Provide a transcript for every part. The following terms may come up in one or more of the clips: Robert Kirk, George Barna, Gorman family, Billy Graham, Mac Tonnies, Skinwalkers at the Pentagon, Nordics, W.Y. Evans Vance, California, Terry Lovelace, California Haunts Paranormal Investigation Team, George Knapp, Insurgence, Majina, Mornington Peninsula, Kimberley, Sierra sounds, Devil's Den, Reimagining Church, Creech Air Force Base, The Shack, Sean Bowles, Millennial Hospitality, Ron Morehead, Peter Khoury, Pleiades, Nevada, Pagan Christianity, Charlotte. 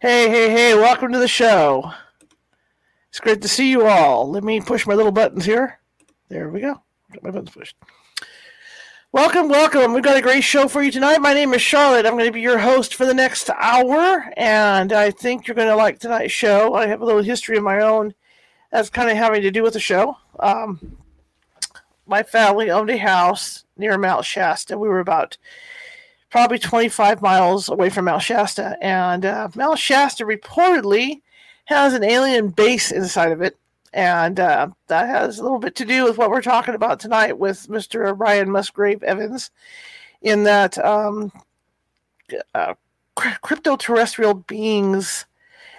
Hey, welcome to the show. It's great to see you all. Let me push my little buttons here. There we go. Got my buttons pushed. Welcome. We've got a great show for you tonight. My name is Charlotte. I'm going to be your host for the next hour, and I think you're going to like tonight's show. I have a little history of my own that's kind of having to do with the show. My family owned a house near Mount Shasta. We were about probably 25 miles away from Mount Shasta, and Mount Shasta reportedly has an alien base inside of it, and that has a little bit to do with what we're talking about tonight with Mr. Ryan Musgrave Evans, in that crypto-terrestrial beings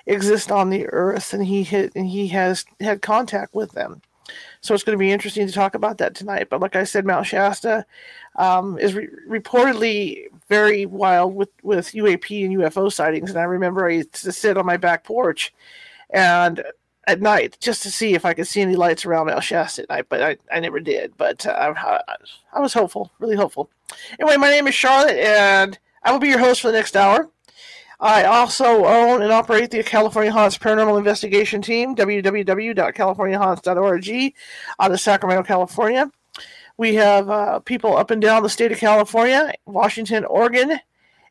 exist on the Earth, and he has had contact with them. So it's going to be interesting to talk about that tonight. But like I said, Mount Shasta is reportedly very wild with UAP and UFO sightings. And I remember I used to sit on my back porch and at night just to see if I could see any lights around Mount Shasta at night. But I never did. But I was hopeful, really hopeful. Anyway, my name is Charlotte, and I will be your host for the next hour. I also own and operate the California Haunts Paranormal Investigation Team, www.californiahaunts.org, out of Sacramento, California. We have people up and down the state of California, Washington, Oregon,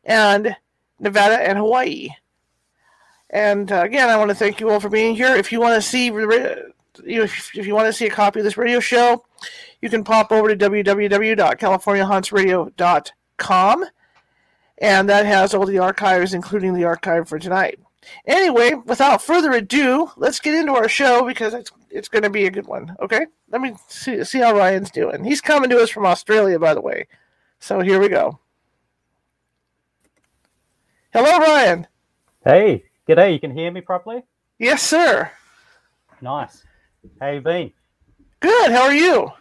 and Nevada, and Hawaii. And again, I want to thank you all for being here. If you want to see a copy of this radio show, you can pop over to www.californiahauntsradio.com. And that has all the archives, including the archive for tonight. Anyway, without further ado, let's get into our show because it's going to be a good one. Okay? Let me see how Ryan's doing. He's coming to us from Australia, by the way. So here we go. Hello, Ryan. Hey. G'day. You can hear me properly? Yes, sir. Nice. How you been? Good. How are you?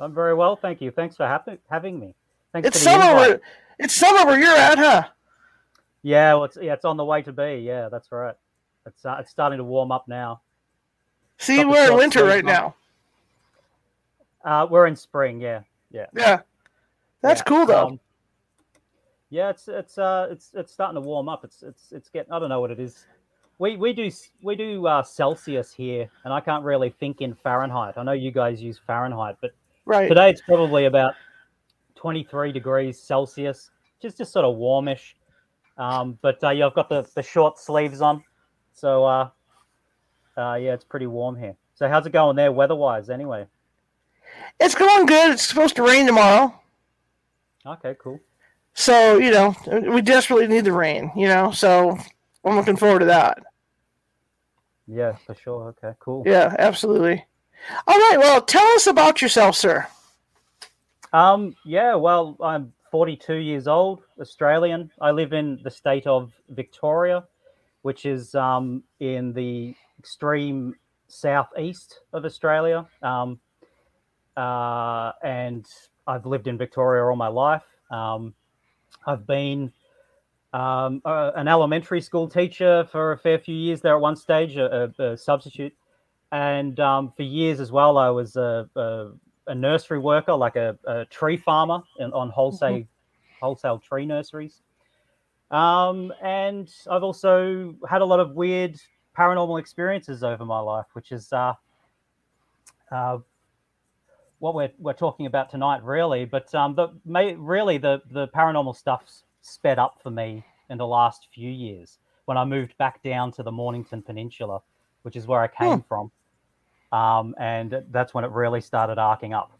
I'm very well, thank you. Thanks for having me. Thanks for the invite. It's summer where you're at, huh? Yeah, well, it's on the way to be. Yeah, that's right. It's starting to warm up now. See, we're in winter right now. We're in spring. Yeah. That's cool though. Yeah, it's starting to warm up. It's getting. I don't know what it is. We do Celsius here, and I can't really think in Fahrenheit. I know you guys use Fahrenheit, but today it's probably about 23 degrees Celsius, just sort of warmish. But I've got the short sleeves on. So, it's pretty warm here. So how's it going there weather-wise anyway? It's going good. It's supposed to rain tomorrow. Okay, cool. So, we desperately need the rain, so I'm looking forward to that. Yeah, for sure. Okay, cool. Yeah, absolutely. All right, well, tell us about yourself, sir. I'm 42 years old, Australian. I live in the state of Victoria, which is in the extreme southeast of Australia. And I've lived in Victoria all my life. I've been an elementary school teacher for a fair few years there at one stage, a substitute. And for years as well, I was a nursery worker, like a tree farmer on wholesale tree nurseries. And I've also had a lot of weird paranormal experiences over my life, which is what we're talking about tonight, really. But the paranormal stuff's sped up for me in the last few years when I moved back down to the Mornington Peninsula, which is where I came from. And that's when it really started arcing up.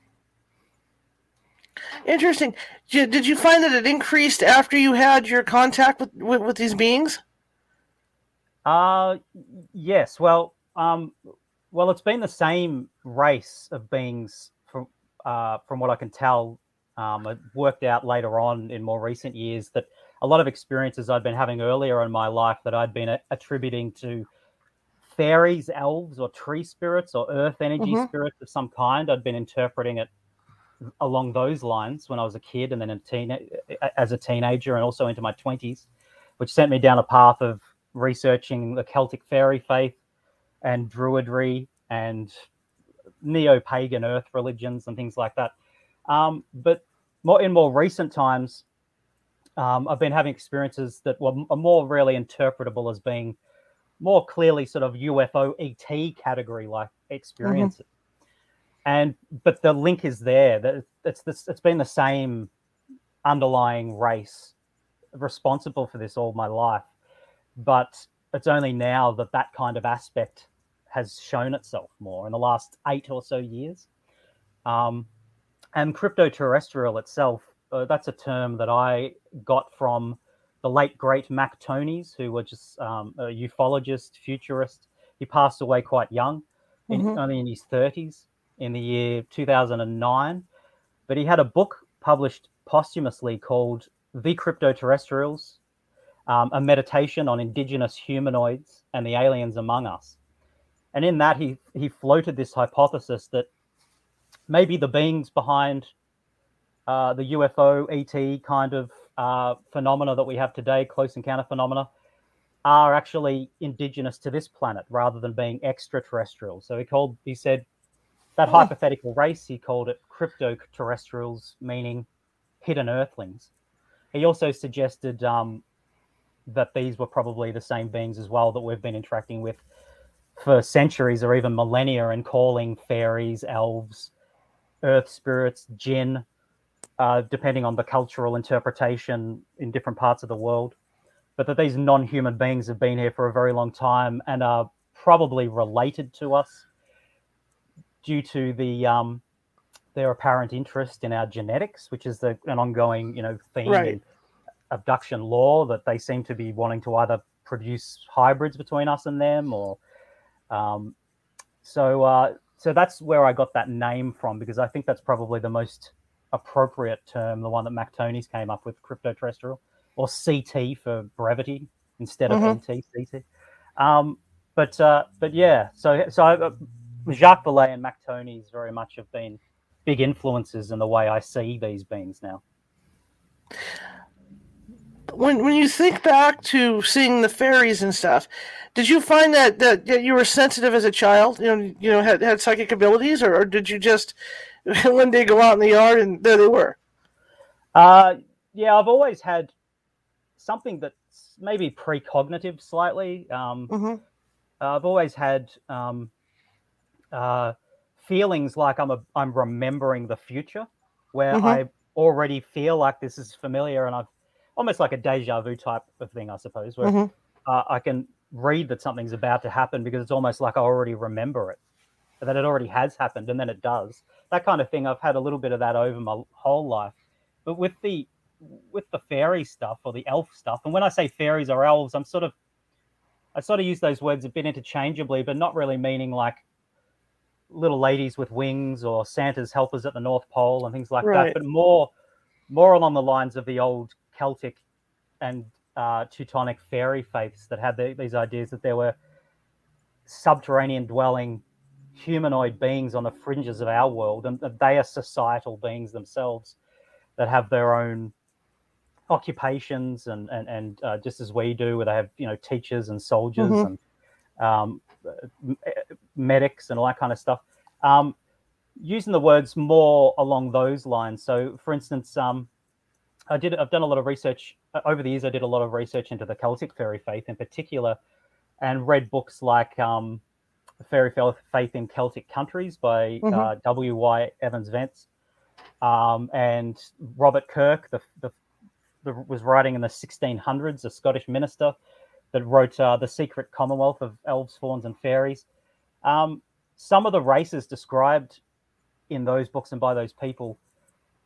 Interesting. Did you find that it increased after you had your contact with these beings? Yes. Well, it's been the same race of beings from what I can tell I worked out later on in more recent years that a lot of experiences I'd been having earlier in my life that I'd been attributing to fairies, elves, or tree spirits, or earth energy spirits of some kind. I'd been interpreting it along those lines when I was a kid, and then as a teenager, and also into my 20s, which sent me down a path of researching the Celtic fairy faith and druidry and neo-pagan earth religions and things like that. But in more recent times, I've been having experiences that were more really interpretable as being more clearly sort of UFO ET category-like experiences. But the link is there. It's been the same underlying race responsible for this all my life. But it's only now that that kind of aspect has shown itself more in the last 8 or so years. And crypto-terrestrial itself, that's a term that I got from the late, great Mac Tonnies, who were just a ufologist, futurist. He passed away quite young, only in his 30s, in the year 2009. But he had a book published posthumously called The Crypto-Terrestrials, a meditation on indigenous humanoids and the aliens among us. And in that, he floated this hypothesis that maybe the beings behind the UFO ET kind of phenomena that we have today, close encounter phenomena, are actually indigenous to this planet rather than being extraterrestrial. So he said that hypothetical race, he called it crypto-terrestrials, meaning hidden earthlings. He also suggested that these were probably the same beings as well that we've been interacting with for centuries or even millennia, and calling fairies, elves, earth spirits, jinn, depending on the cultural interpretation in different parts of the world, but that these non-human beings have been here for a very long time and are probably related to us due to their apparent interest in our genetics, which is an ongoing theme in abduction law, that they seem to be wanting to either produce hybrids between us and them, or so that's where I got that name from, because I think that's probably the most appropriate term, the one that Mac Tonnies came up with, crypto-terrestrial, or CT for brevity instead of NT, CT. So Jacques Vallée and Mac Tonnies very much have been big influences in the way I see these beings now. When you think back to seeing the fairies and stuff, did you find that you were sensitive as a child? Had psychic abilities, or did you just one day go out in the yard and there they were? I've always had something that's maybe precognitive slightly. I've always had feelings like I'm remembering the future, where I already feel like this is familiar, and I've almost like a deja vu type of thing, I suppose, where I can read that something's about to happen because it's almost like I already remember it, that it already has happened, and then it does. That kind of thing. I've had a little bit of that over my whole life. But with the fairy stuff or the elf stuff, and when I say fairies or elves, I sort of use those words a bit interchangeably, but not really meaning like little ladies with wings or Santa's helpers at the North Pole and things like that, but more along the lines of the old Celtic and Teutonic fairy faiths that had these ideas that there were subterranean dwelling humanoid beings on the fringes of our world, and that they are societal beings themselves that have their own occupations and just as we do, where they have teachers and soldiers and medics and all that kind of stuff. Using the words more along those lines. So, for instance, I've done a lot of research over the years. I did a lot of research into the Celtic fairy faith in particular, and read books like Fairy Faith in Celtic Countries by W.Y. Evans Vance, and Robert Kirk, was writing in the 1600s, a Scottish minister that wrote The Secret Commonwealth of Elves, Fauns, and Fairies. Some of the races described in those books and by those people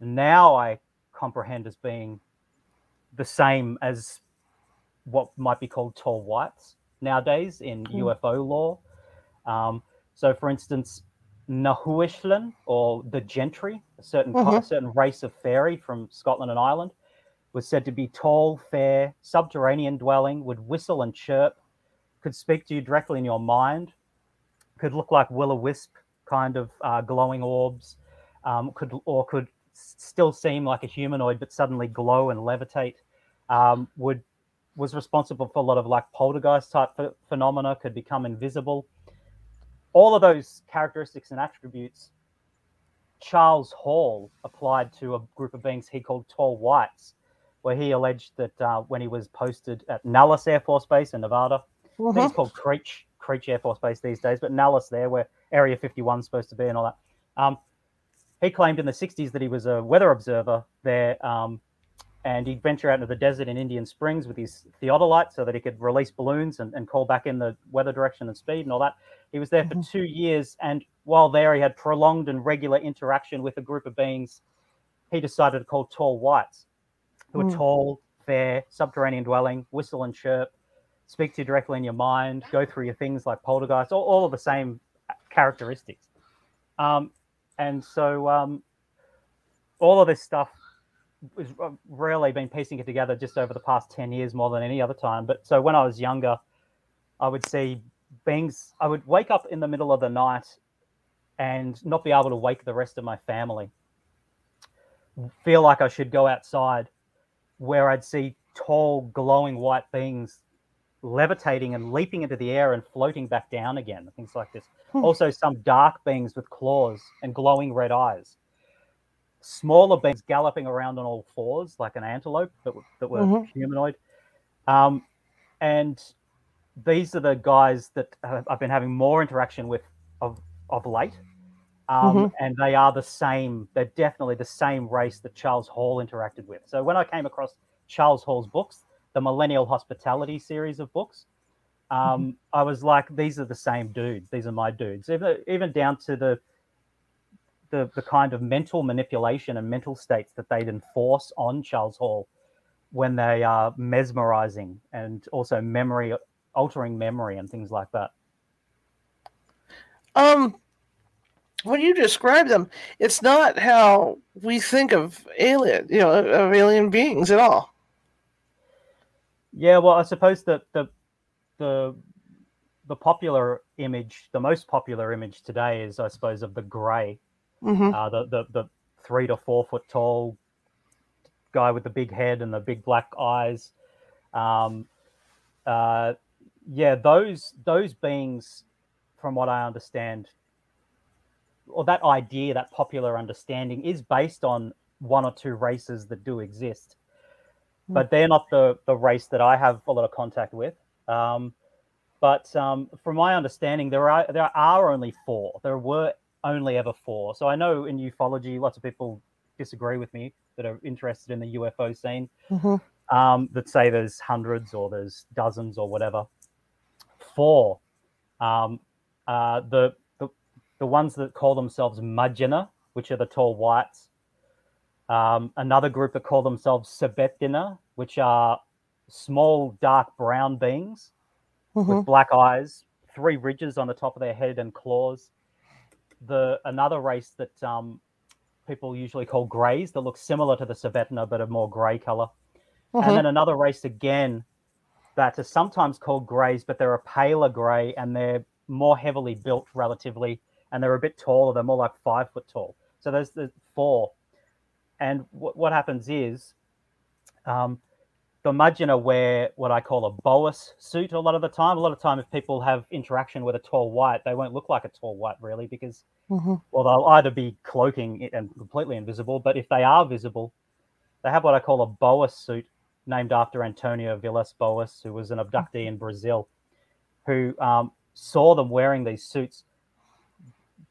now I comprehend as being the same as what might be called tall whites nowadays in UFO law. So, for instance, Nahuishlan, or the gentry, a certain race of fairy from Scotland and Ireland, was said to be tall, fair, subterranean dwelling, would whistle and chirp, could speak to you directly in your mind, could look like will-o'-wisp kind of glowing orbs, could still seem like a humanoid but suddenly glow and levitate, was responsible for a lot of like poltergeist type phenomena, could become invisible. All of those characteristics and attributes, Charles Hall applied to a group of beings he called Tall Whites, where he alleged that when he was posted at Nellis Air Force Base in Nevada, It's called Creech Air Force Base these days, but Nellis there, where Area 51 is supposed to be and all that. He claimed in the 60s that he was a weather observer there, and he'd venture out into the desert in Indian Springs with his theodolite so that he could release balloons and call back in the weather direction and speed and all that. He was there for 2 years, and while there he had prolonged and regular interaction with a group of beings he decided to call Tall Whites, who were tall, fair, subterranean dwelling, whistle and chirp, speak to you directly in your mind, go through your things like poltergeist, all of the same characteristics. And so all of this stuff, I've really been piecing it together just over the past 10 years more than any other time. But so when I was younger, I would see beings. I would wake up in the middle of the night and not be able to wake the rest of my family. Feel like I should go outside, where I'd see tall, glowing white beings levitating and leaping into the air and floating back down again, things like this. Also some dark beings with claws and glowing red eyes. Smaller beings galloping around on all fours, like an antelope that were humanoid. And these are the guys that I've been having more interaction with of late. And they are the same. They're definitely the same race that Charles Hall interacted with. So when I came across Charles Hall's books, the Millennial Hospitality series of books, I was like, these are the same dudes. These are my dudes. Even down to the kind of mental manipulation and mental states that they'd enforce on Charles Hall when they are mesmerizing, and also memory, altering memory and things like that. When you describe them, it's not how we think of alien beings at all. Yeah, well, I suppose that the popular image, the most popular image today is, I suppose, of the grey. The 3 to 4 foot tall guy with the big head and the big black eyes. Those beings, from what I understand, or that idea, that popular understanding, is based on one or two races that do exist, but they're not the race that I have a lot of contact with. But from my understanding, there are only four. There were only ever four. So I know in ufology, lots of people disagree with me that are interested in the UFO scene, that say there's hundreds or there's dozens or whatever. Four. The ones that call themselves Majina, which are the Tall Whites. Another group that call themselves Svetina, which are small, dark brown beings with black eyes, 3 ridges on the top of their head and claws. Another race that people usually call greys, that look similar to the Svetina but a more grey colour. And then another race again that is sometimes called greys, but they're a paler grey and they're more heavily built relatively, and they're a bit taller. They're more like 5 foot tall. So there's the four. And what happens is the Majina wear what I call a Boas suit a lot of the time. A lot of time, if people have interaction with a Tall White, they won't look like a Tall White, really, because, they'll either be cloaking and completely invisible, but if they are visible, they have what I call a Boas suit, named after Antonio Villas Boas, who was an abductee in Brazil, who saw them wearing these suits,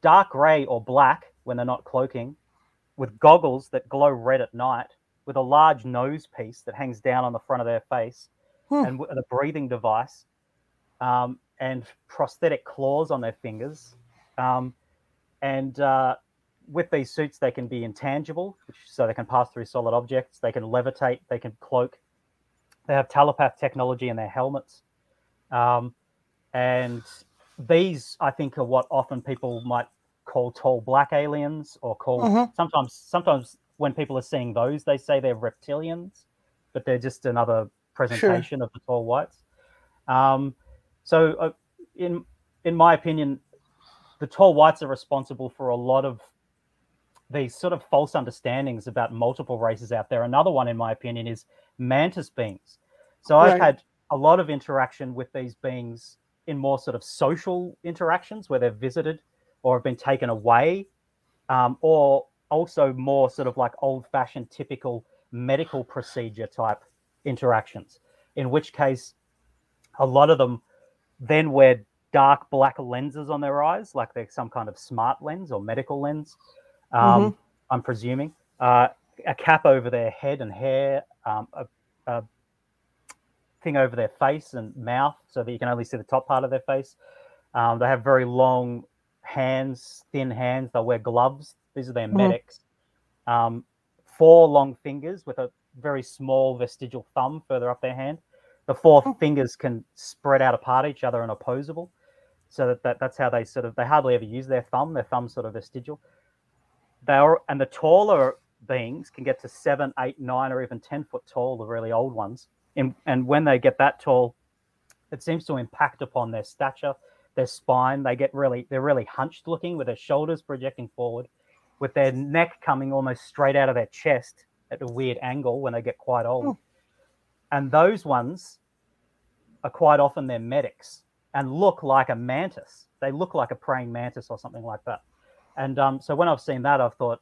dark grey or black when they're not cloaking, with goggles that glow red at night, with a large nose piece that hangs down on the front of their face, and a breathing device, and prosthetic claws on their fingers. And with these suits, they can be intangible, so they can pass through solid objects, they can levitate, they can cloak. They have telepath technology in their helmets. And these, I think, are what often people might call tall black aliens or call sometimes when people are seeing those, they say they're reptilians, but they're just another presentation of the tall whites. So in my opinion, the tall whites are responsible for a lot of these sort of false understandings about multiple races out there. Another one, in my opinion, is mantis beings. So I've had a lot of interaction with these beings in more sort of social interactions where they've visited or have been taken away, or also more sort of like old-fashioned, typical medical procedure type interactions, in which case a lot of them then wear dark black lenses on their eyes, like they're some kind of smart lens or medical lens. I'm presuming, a cap over their head and hair, a thing over their face and mouth so that you can only see the top part of their face. They have very long hands, thin hands. They'll wear gloves. These are their medics. 4 long fingers with a very small vestigial thumb further up their hand. The 4 fingers can spread out apart each other and opposable, so that's how they sort of, they hardly ever use their thumb. Their thumb's sort of vestigial. And the taller beings can get to 7, 8, 9, or even 10 foot tall, the really old ones. And when they get that tall, it seems to impact upon their stature, their spine. They're really hunched looking, with their shoulders projecting forward, with their neck coming almost straight out of their chest at a weird angle when they get quite old. And those ones are quite often their medics and look like a mantis. They look like a praying mantis or something like that. And so when I've seen that, I've thought,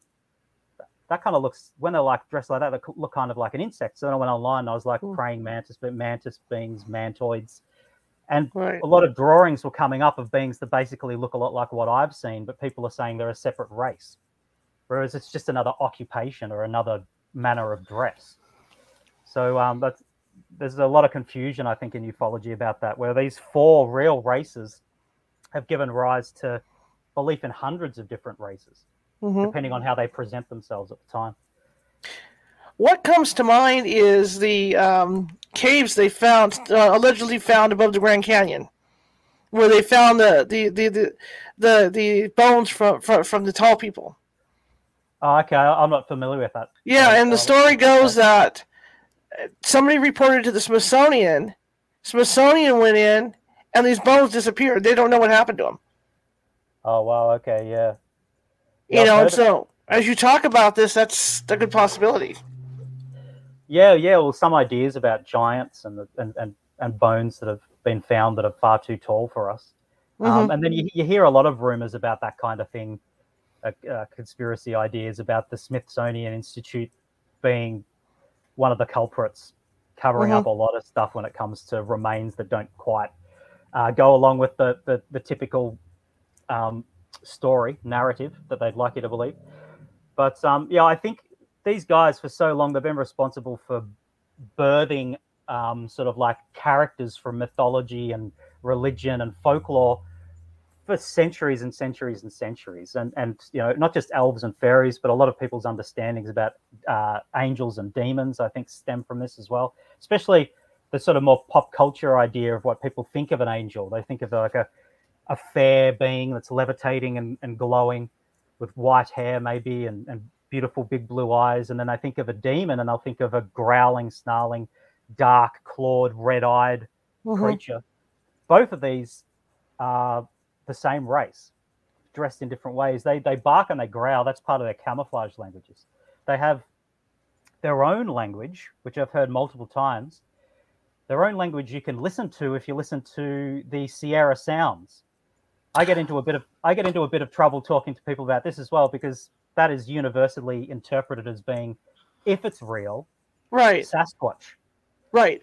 that kind of looks, when they're like dressed like that, they look kind of like an insect. So then I went online and I was like, praying mantis, but mantis beings, mantoids. And a lot of drawings were coming up of beings that basically look a lot like what I've seen, but people are saying they're a separate race, whereas it's just another occupation or another manner of dress. So there's a lot of confusion, I think, in ufology about that, where these 4 real races have given rise to belief in hundreds of different races, depending on how they present themselves at the time. What comes to mind is the caves they found, allegedly found above the Grand Canyon, where they found the bones from the tall people. Oh, okay, I'm not familiar with that. Yeah, and the story goes that somebody reported to the Smithsonian. Smithsonian went in, and these bones disappeared. They don't know what happened to them. Oh, wow, okay, yeah. You know, and so as you talk about this, that's a good possibility. Yeah, well, some ideas about giants and bones that have been found that are far too tall for us. And then you hear a lot of rumors about that kind of thing, conspiracy ideas about the Smithsonian Institute being one of the culprits, covering up a lot of stuff when it comes to remains that don't quite go along with the typical narrative that they'd like you to believe. But I think these guys for so long, they've been responsible for birthing sort of like characters from mythology and religion and folklore for centuries and centuries and centuries. And you know, not just elves and fairies, but a lot of people's understandings about angels and demons, I think, stem from this as well, especially the sort of more pop culture idea of what people think of an angel. They think of like a fair being that's levitating and glowing with white hair maybe and beautiful big blue eyes. And then I think of a demon and I'll think of a growling, snarling, dark, clawed, red-eyed creature. Both of these are the same race, dressed in different ways. They bark and they growl. That's part of their camouflage languages. They have their own language, which I've heard multiple times. Their own language you can listen to if you listen to the Sierra sounds. I get into a bit of trouble talking to people about this as well, because that is universally interpreted as being, if it's real, Sasquatch. Right.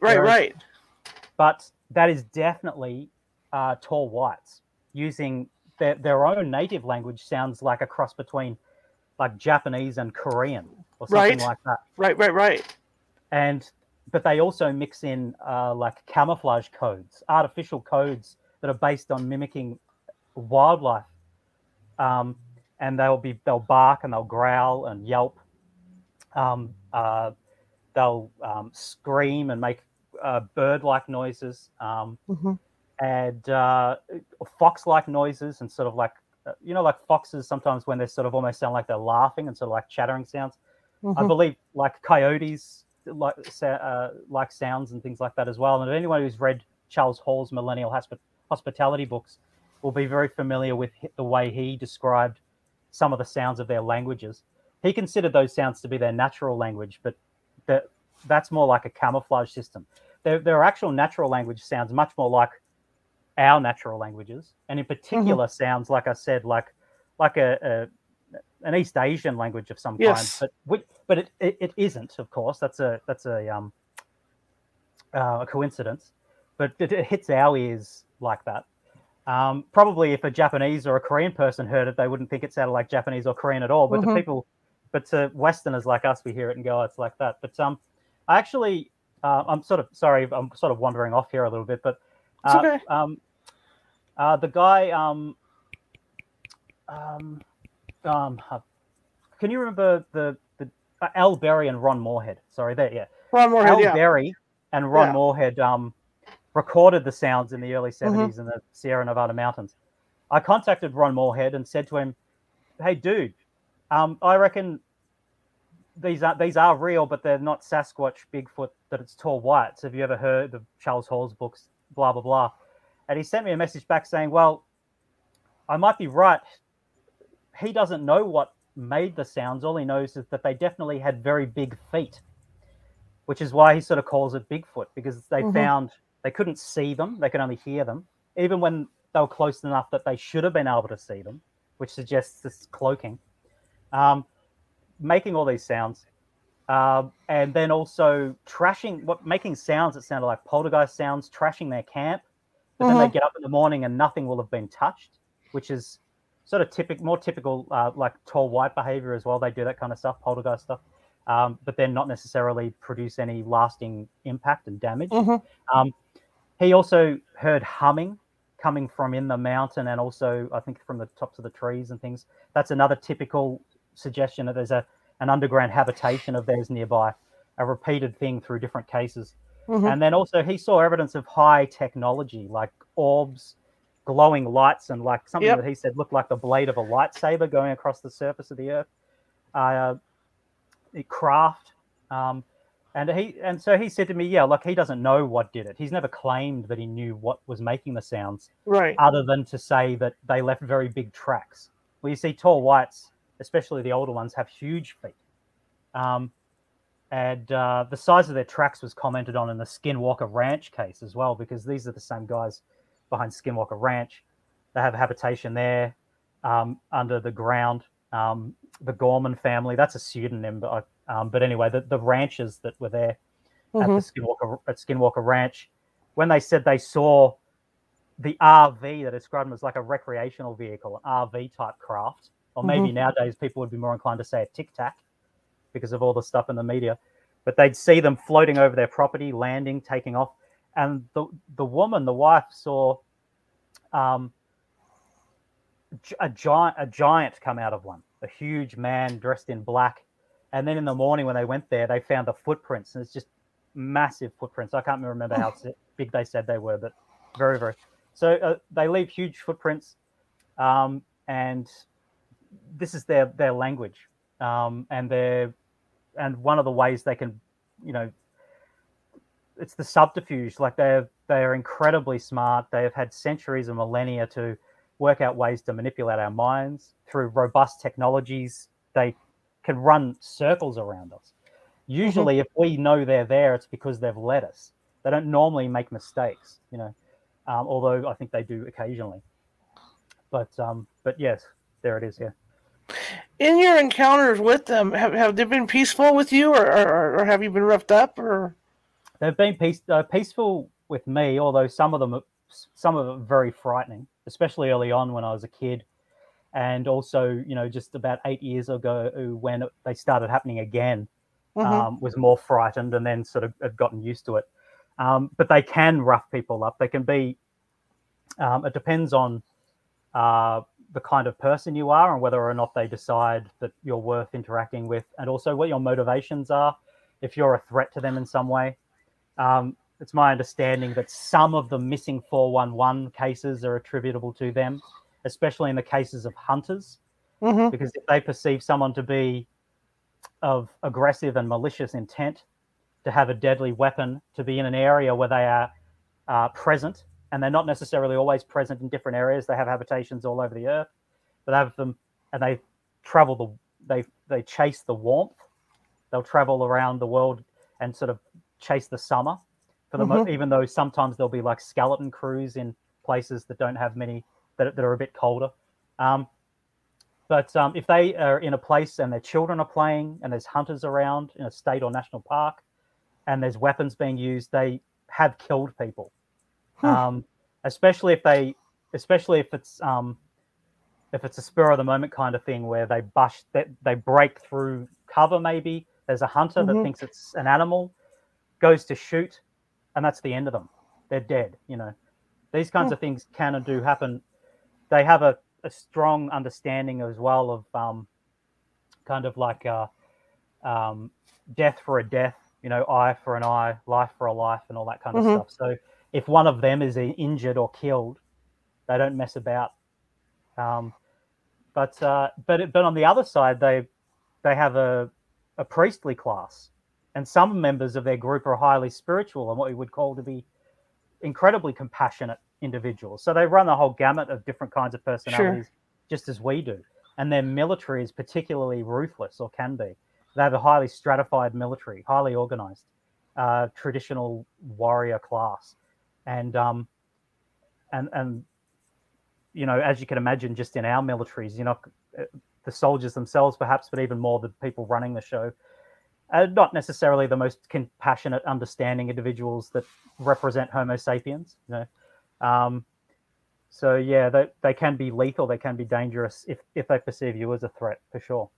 But that is definitely tall whites using their own native language. Sounds like a cross between like Japanese and Korean or something like that. Right. But they also mix in like camouflage codes, artificial codes that are based on mimicking wildlife, and they'll bark and they'll growl and yelp, they'll scream and make bird-like noises, and fox-like noises, and sort of like you know, like foxes sometimes when they sort of almost sound like they're laughing and sort of like chattering sounds. Mm-hmm. I believe like coyotes like sounds and things like that as well. And anyone who's read Charles Hall's Millennial Hospitality books will be very familiar with the way he described some of the sounds of their languages. He considered those sounds to be their natural language, but that's more like a camouflage system. There are actual natural language sounds much more like our natural languages, and in particular, mm-hmm. sounds like I said, like an East Asian language of some yes. kind. But it isn't, of course. That's a coincidence. But it hits our ears like that. Probably if a Japanese or a Korean person heard it, they wouldn't think it sounded like Japanese or Korean at all. But mm-hmm. to Westerners like us, we hear it and go, oh, it's like that. But I'm sort of wandering off here a little bit, but it's okay. The guy, can you remember the Al Berry and Ron Morehead? Sorry, there, yeah. Ron Morehead, Al Berry and Ron Morehead recorded the sounds in the early 70s mm-hmm. in the Sierra Nevada mountains. I contacted Ron Morehead and said to him, hey, dude, I reckon these are real, but they're not Sasquatch, Bigfoot, that it's tall whites. Have you ever heard of Charles Hall's books? Blah, blah, blah. And he sent me a message back saying, well, I might be right. He doesn't know what made the sounds. All he knows is that they definitely had very big feet, which is why he sort of calls it Bigfoot, because they mm-hmm. found they couldn't see them. They could only hear them, even when they were close enough that they should have been able to see them, which suggests this cloaking. Making all these sounds, and then also making sounds that sounded like poltergeist sounds, trashing their camp. But mm-hmm. then they get up in the morning and nothing will have been touched, which is sort of typical, like tall white behavior as well. They do that kind of stuff, poltergeist stuff, but then not necessarily produce any lasting impact and damage. Mm-hmm. He also heard humming coming from in the mountain, and also I think from the tops of the trees and things. That's another typical suggestion that there's an underground habitation of theirs nearby, a repeated thing through different cases. Mm-hmm. And then also he saw evidence of high technology, like orbs, glowing lights, and like something that he said looked like the blade of a lightsaber going across the surface of the earth, craft. And so he said to me, yeah, look, he doesn't know what did it. He's never claimed that he knew what was making the sounds, right? Other than to say that they left very big tracks. Well, you see tall whites, especially the older ones, have huge feet. And the size of their tracks was commented on in the Skinwalker Ranch case as well, because these are the same guys behind Skinwalker Ranch. They have habitation there under the ground. The Gorman family, that's a pseudonym, but anyway, the ranchers that were there mm-hmm. at Skinwalker Ranch, when they said they saw the RV, they described them as like a recreational vehicle, an RV-type craft. Or maybe mm-hmm. nowadays people would be more inclined to say a Tic Tac because of all the stuff in the media. But they'd see them floating over their property, landing, taking off. And the woman, the wife, saw a giant come out of one, a huge man dressed in black. And then in the morning when they went there, they found the footprints. And it's just massive footprints. I can't remember how big they said they were, but very, very. So they leave huge footprints and... this is their language, and one of the ways they can, you know, it's the subterfuge. Like they are incredibly smart. They have had centuries and millennia to work out ways to manipulate our minds through robust technologies. They can run circles around us. Usually, if we know they're there, it's because they've led us. They don't normally make mistakes, you know. Although I think they do occasionally. But yes, there it is. Yeah. In your encounters with them, have they been peaceful with you, or have you been roughed up? Or they've been peaceful with me, although some of them are very frightening, especially early on when I was a kid, and also, you know, just about 8 years ago when they started happening again, mm-hmm. Was more frightened and then sort of had gotten used to it. But they can rough people up. They can be. It depends on. The kind of person you are and whether or not they decide that you're worth interacting with, and also what your motivations are, if you're a threat to them in some way. It's my understanding that some of the missing 411 cases are attributable to them, especially in the cases of hunters, mm-hmm. because if they perceive someone to be of aggressive and malicious intent, to have a deadly weapon, to be in an area where they are present, and they're not necessarily always present in different areas. They have habitations all over the earth, but have them, and they travel they chase the warmth. They'll travel around the world and sort of chase the summer for the mm-hmm. Even though sometimes there'll be like skeleton crews in places that don't have many that are a bit colder. But if they are in a place and their children are playing and there's hunters around in a state or national park and there's weapons being used, they have killed people. Especially if it's a spur of the moment kind of thing where they break through cover. Maybe there's a hunter mm-hmm. that thinks it's an animal, goes to shoot, and that's the end of them. They're dead. You know, these kinds of things can and do happen. They have a strong understanding as well of kind of like death for a death, you know, eye for an eye, life for a life, and all that kind mm-hmm. of stuff. So if one of them is injured or killed, they don't mess about. But on the other side, they have a priestly class, and some members of their group are highly spiritual and what we would call to be incredibly compassionate individuals. So they run the whole gamut of different kinds of personalities, sure. just as we do. And their military is particularly ruthless, or can be. They have a highly stratified military, highly organized, traditional warrior class. And you know, as you can imagine, just in our militaries, you know, the soldiers themselves perhaps, but even more the people running the show, are not necessarily the most compassionate, understanding individuals that represent Homo sapiens, you know. So, yeah, they can be lethal. They can be dangerous if they perceive you as a threat, for sure.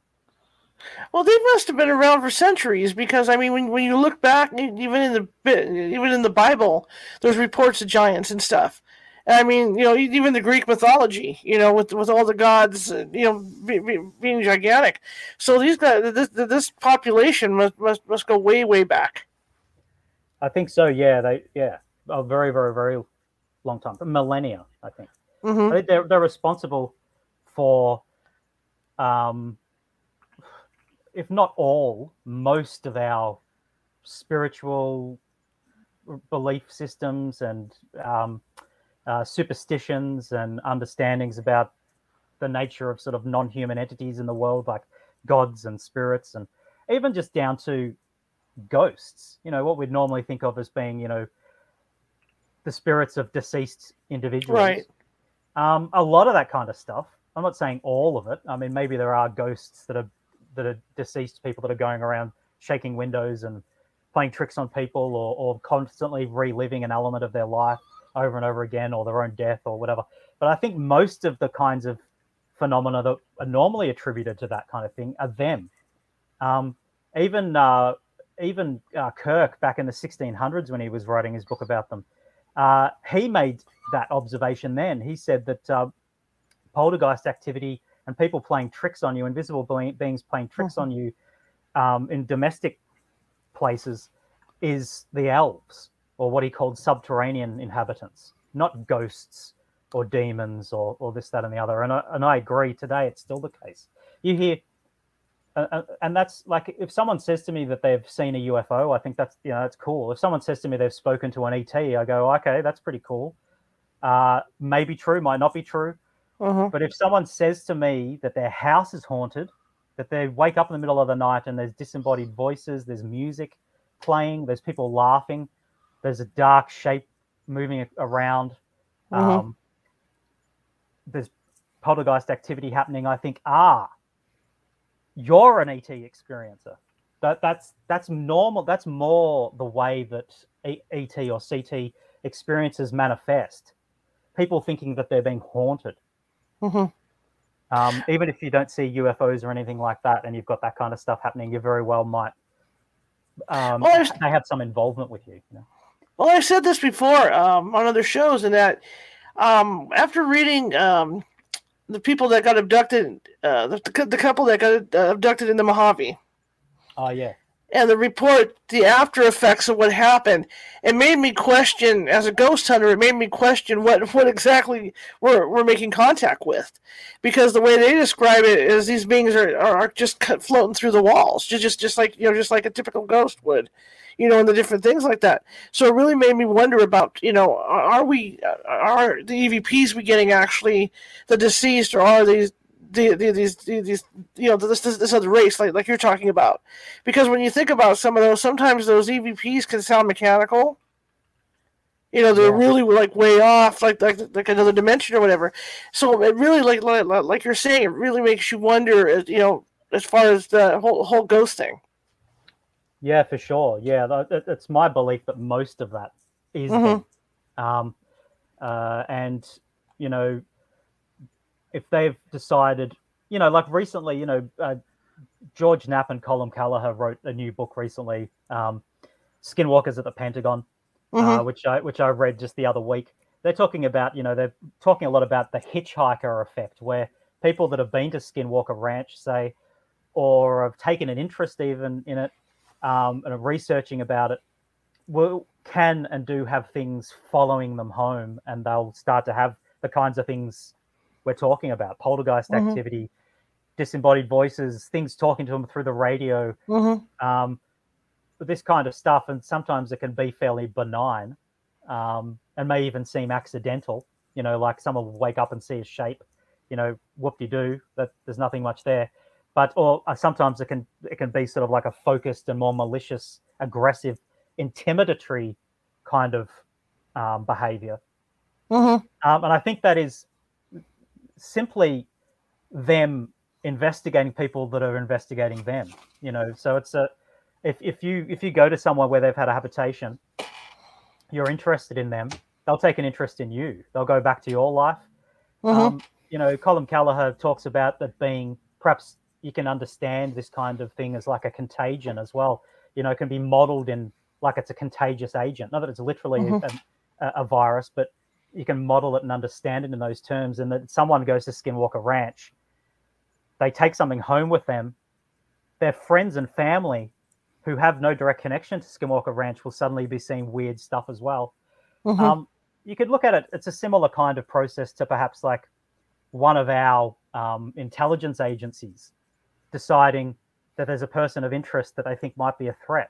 Well, they must have been around for centuries, because I mean, when you look back, even in the Bible, there's reports of giants and stuff. And I mean, you know, even the Greek mythology, you know, with all the gods, you know, being gigantic. So these guys, this population must go way, way back. I think so. Yeah, a very, very, very long time, millennia. I think. Mm-hmm. I think they're responsible for. If not all, most of our spiritual belief systems and superstitions and understandings about the nature of sort of non-human entities in the world, like gods and spirits, and even just down to ghosts, you know, what we'd normally think of as being, you know, the spirits of deceased individuals. Right. A lot of that kind of stuff. I'm not saying all of it. I mean, maybe there are ghosts that are deceased people that are going around shaking windows and playing tricks on people, or constantly reliving an element of their life over and over again, or their own death or whatever. But I think most of the kinds of phenomena that are normally attributed to that kind of thing are them. Even Kirk, back in the 1600s when he was writing his book about them, he made that observation then. He said that poltergeist activity and people playing tricks on you, invisible beings playing tricks mm-hmm. on you in domestic places, is the elves, or what he called subterranean inhabitants, not ghosts or demons or this, that, and the other. And I agree, today it's still the case. You hear, and that's like, if someone says to me that they've seen a UFO, I think that's, you know, that's cool. If someone says to me they've spoken to an ET, I go, okay, that's pretty cool. Maybe true, might not be true. Mm-hmm. But if someone says to me that their house is haunted, that they wake up in the middle of the night and there's disembodied voices, there's music playing, there's people laughing, there's a dark shape moving around, mm-hmm. there's poltergeist activity happening, I think, you're an ET experiencer. That's normal. That's more the way that ET or CT experiences manifest. People thinking that they're being haunted. Mm-hmm. Even if you don't see UFOs or anything like that, and you've got that kind of stuff happening, you very well might. They have some involvement with you, you know? Well, I've said this before on other shows, and that after reading the people that got abducted, the couple that got abducted in the Mojave. Oh yeah. and the report, the after effects of what happened. It made me question, as a ghost hunter, it made me question what exactly we're making contact with. Because the way they describe it is these beings are just floating through the walls, just like, you know, just like a typical ghost would, you know, and the different things like that. So it really made me wonder about, you know, are the EVPs we getting actually the deceased, or are these you know, this other race like you're talking about? Because when you think about some of those, sometimes those EVPs can sound mechanical, you know, they're really like way off, like another dimension or whatever. So it really, like you're saying, it really makes you wonder, you know, as far as the whole ghost thing. Yeah, for sure. Yeah, it's my belief that most of that is mm-hmm. And you know, if they've decided, you know, like recently, you know, George Knapp and Colm Kelleher wrote a new book recently, Skinwalkers at the Pentagon, mm-hmm. which I read just the other week. They're talking about, you know, they're talking a lot about the hitchhiker effect, where people that have been to Skinwalker Ranch, say, or have taken an interest even in it, and are researching about it, can and do have things following them home, and they'll start to have the kinds of things we're talking about: poltergeist mm-hmm. activity, disembodied voices, things talking to them through the radio, mm-hmm. This kind of stuff. And sometimes it can be fairly benign, and may even seem accidental. You know, like someone will wake up and see a shape, you know, whoop-de-doo, that there's nothing much there. But sometimes it can be sort of like a focused and more malicious, aggressive, intimidatory kind of behavior. Mm-hmm. And I think that is simply them investigating people that are investigating them, you know. So it's if you go to somewhere where they've had a habitation, you're interested in them, they'll take an interest in you, they'll go back to your life. Mm-hmm. You know, Colm Kelleher talks about that being, perhaps you can understand this kind of thing as like a contagion as well, you know. It can be modeled in, like, it's a contagious agent, not that it's literally mm-hmm. a virus, but you can model it and understand it in those terms. And that someone goes to Skinwalker Ranch, they take something home with them, their friends and family who have no direct connection to Skinwalker Ranch will suddenly be seeing weird stuff as well. Mm-hmm. You could look at it, it's a similar kind of process to perhaps like one of our intelligence agencies deciding that there's a person of interest that they think might be a threat,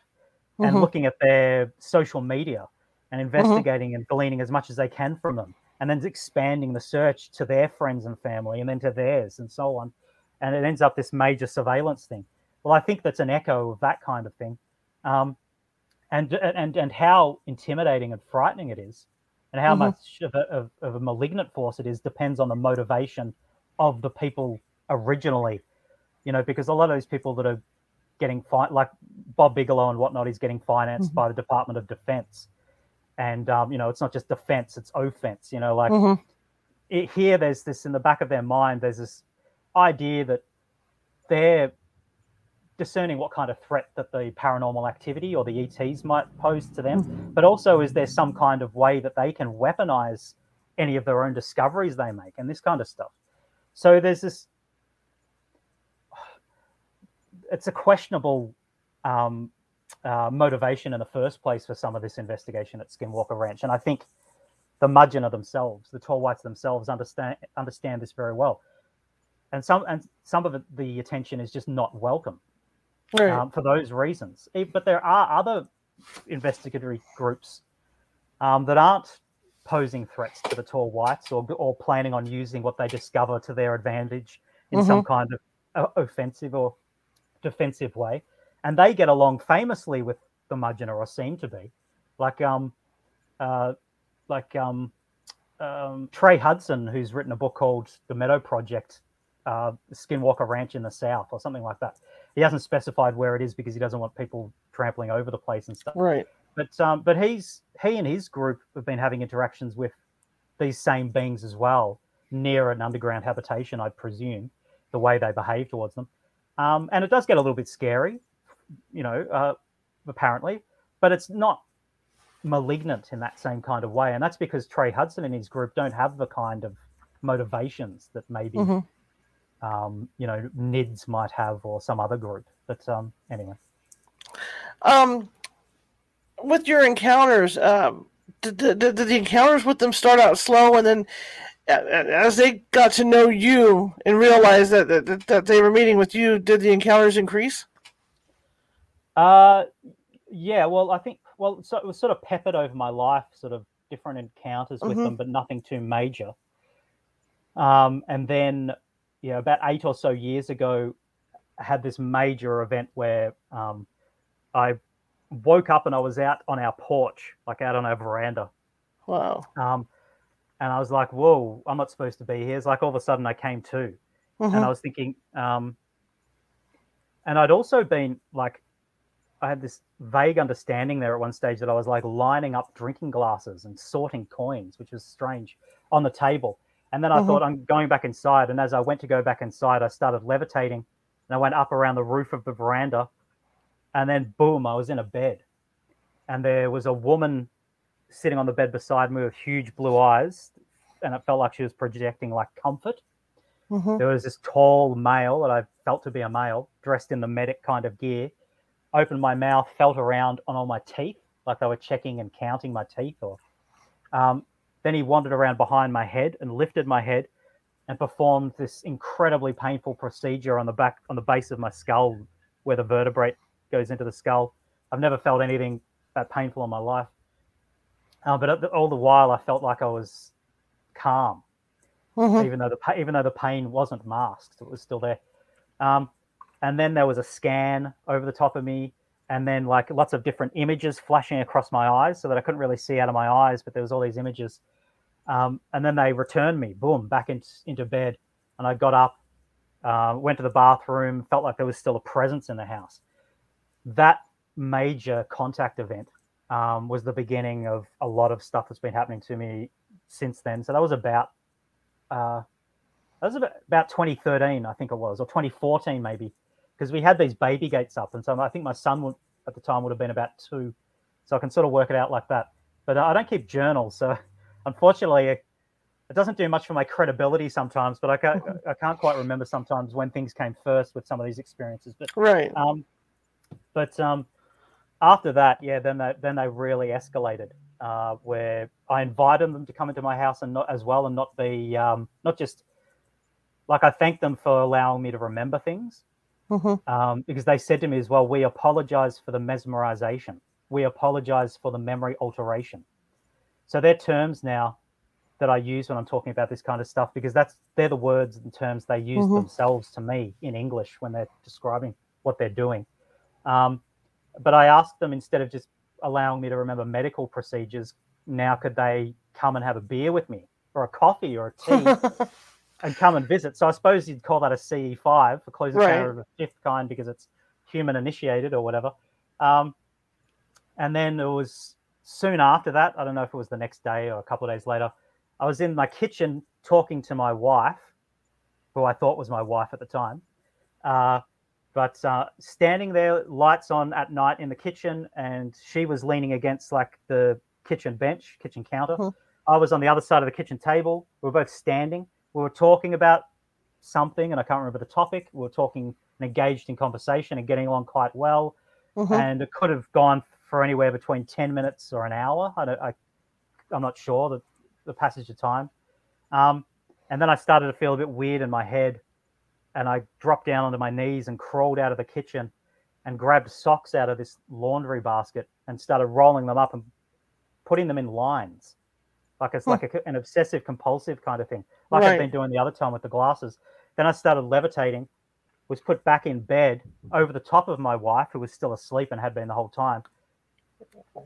mm-hmm. and looking at their social media and investigating mm-hmm. and gleaning as much as they can from them, and then expanding the search to their friends and family, and then to theirs, and so on. And it ends up this major surveillance thing. Well, I think that's an echo of that kind of thing. And how intimidating and frightening it is, and how mm-hmm. much of a malignant force it is, depends on the motivation of the people originally, you know, because a lot of those people that are getting like Bob Bigelow and whatnot, is getting financed mm-hmm. by the Department of Defense. And, you know, it's not just defense, it's offense, you know, like mm-hmm. Here there's this in the back of their mind, there's this idea that they're discerning what kind of threat that the paranormal activity or the ETs might pose to them. Mm-hmm. But also, is there some kind of way that they can weaponize any of their own discoveries they make and this kind of stuff? So there's this, it's a questionable motivation in the first place for some of this investigation at Skinwalker Ranch. And I think the Majina themselves, the Tall Whites themselves, understand this very well. And some of it, the attention is just not welcome, right, for those reasons. But there are other investigatory groups that aren't posing threats to the Tall Whites or planning on using what they discover to their advantage in mm-hmm. some kind of offensive or defensive way. And they get along famously with the Majina, or seem to be, like Trey Hudson, who's written a book called The Meadow Project, Skinwalker Ranch in the South, or something like that. He hasn't specified where it is because he doesn't want people trampling over the place and stuff. Right. But he and his group have been having interactions with these same beings as well, near an underground habitation, I presume, the way they behave towards them. And it does get a little bit scary, you know, apparently, but it's not malignant in that same kind of way. And that's because Trey Hudson and his group don't have the kind of motivations that maybe, mm-hmm. You know, NIDS might have, or some other group. But anyway. With your encounters, did the encounters with them start out slow, and then as they got to know you and realized that they were meeting with you, did the encounters increase? So it was sort of peppered over my life, sort of different encounters with them, but nothing too major. And then, about 8 or so years ago, I had this major event where I woke up and I was out on our porch, like out on our veranda. Wow. And I was like, whoa, I'm not supposed to be here. It's like all of a sudden I came to. And I was thinking, and I'd also been like, I had this vague understanding there at one stage that I was like lining up drinking glasses and sorting coins, which was strange, on the table. And then I thought, I'm going back inside. And as I went to go back inside, I started levitating and I went up around the roof of the veranda. And then, boom, I was in a bed. And there was a woman sitting on the bed beside me with huge blue eyes. And it felt like she was projecting like comfort. There was this tall male that I felt to be a male, dressed in the medic kind of gear, opened my mouth, felt around on all my teeth, like they were checking and counting my teeth. Then he wandered around behind my head and lifted my head and performed this incredibly painful procedure on the base of my skull, where the vertebrae goes into the skull. I've never felt anything that painful in my life. But all the while, I felt like I was calm, even though the pain wasn't masked. It was still there. And then there was a scan over the top of me, and then like lots of different images flashing across my eyes so that I couldn't really see out of my eyes, but there was all these images. And then they returned me, boom, back into bed. And I got up, went to the bathroom, felt like there was still a presence in the house. That major contact event was the beginning of a lot of stuff that's been happening to me since then. So that was about 2013, I think it was, or 2014 maybe, because we had these baby gates up. And so I think my son at the time would have been about 2. So I can sort of work it out like that. But I don't keep journals. So unfortunately, it doesn't do much for my credibility sometimes, but I can't quite remember sometimes when things came first with some of these experiences. But right. After that, then they really escalated, where I invited them to come into my house and I thanked them for allowing me to remember things, because they said to me as well, we apologize for the mesmerization. We apologize for the memory alteration. So they're terms now that I use when I'm talking about this kind of stuff, because they're the words and terms they use themselves to me in English when they're describing what they're doing. But I asked them, instead of just allowing me to remember medical procedures, now could they come and have a beer with me or a coffee or a tea and come and visit? So I suppose you'd call that a CE5, a closing encounter of the fifth kind, because it's human initiated or whatever. And then it was soon after that, I don't know if it was the next day or a couple of days later, I was in my kitchen talking to my wife, who I thought was my wife at the time, but standing there, lights on at night in the kitchen, and she was leaning against like the kitchen bench, kitchen counter. I was on the other side of the kitchen table. We were both standing. We were talking about something, and I can't remember the topic. We were talking and engaged in conversation and getting along quite well. And it could have gone for anywhere between 10 minutes or an hour. I'm not sure the passage of time. And then I started to feel a bit weird in my head. And I dropped down onto my knees and crawled out of the kitchen and grabbed socks out of this laundry basket and started rolling them up and putting them in lines. Like it's like an obsessive compulsive kind of thing. Like I've been doing the other time with the glasses. Then I started levitating, was put back in bed over the top of my wife, who was still asleep and had been the whole time,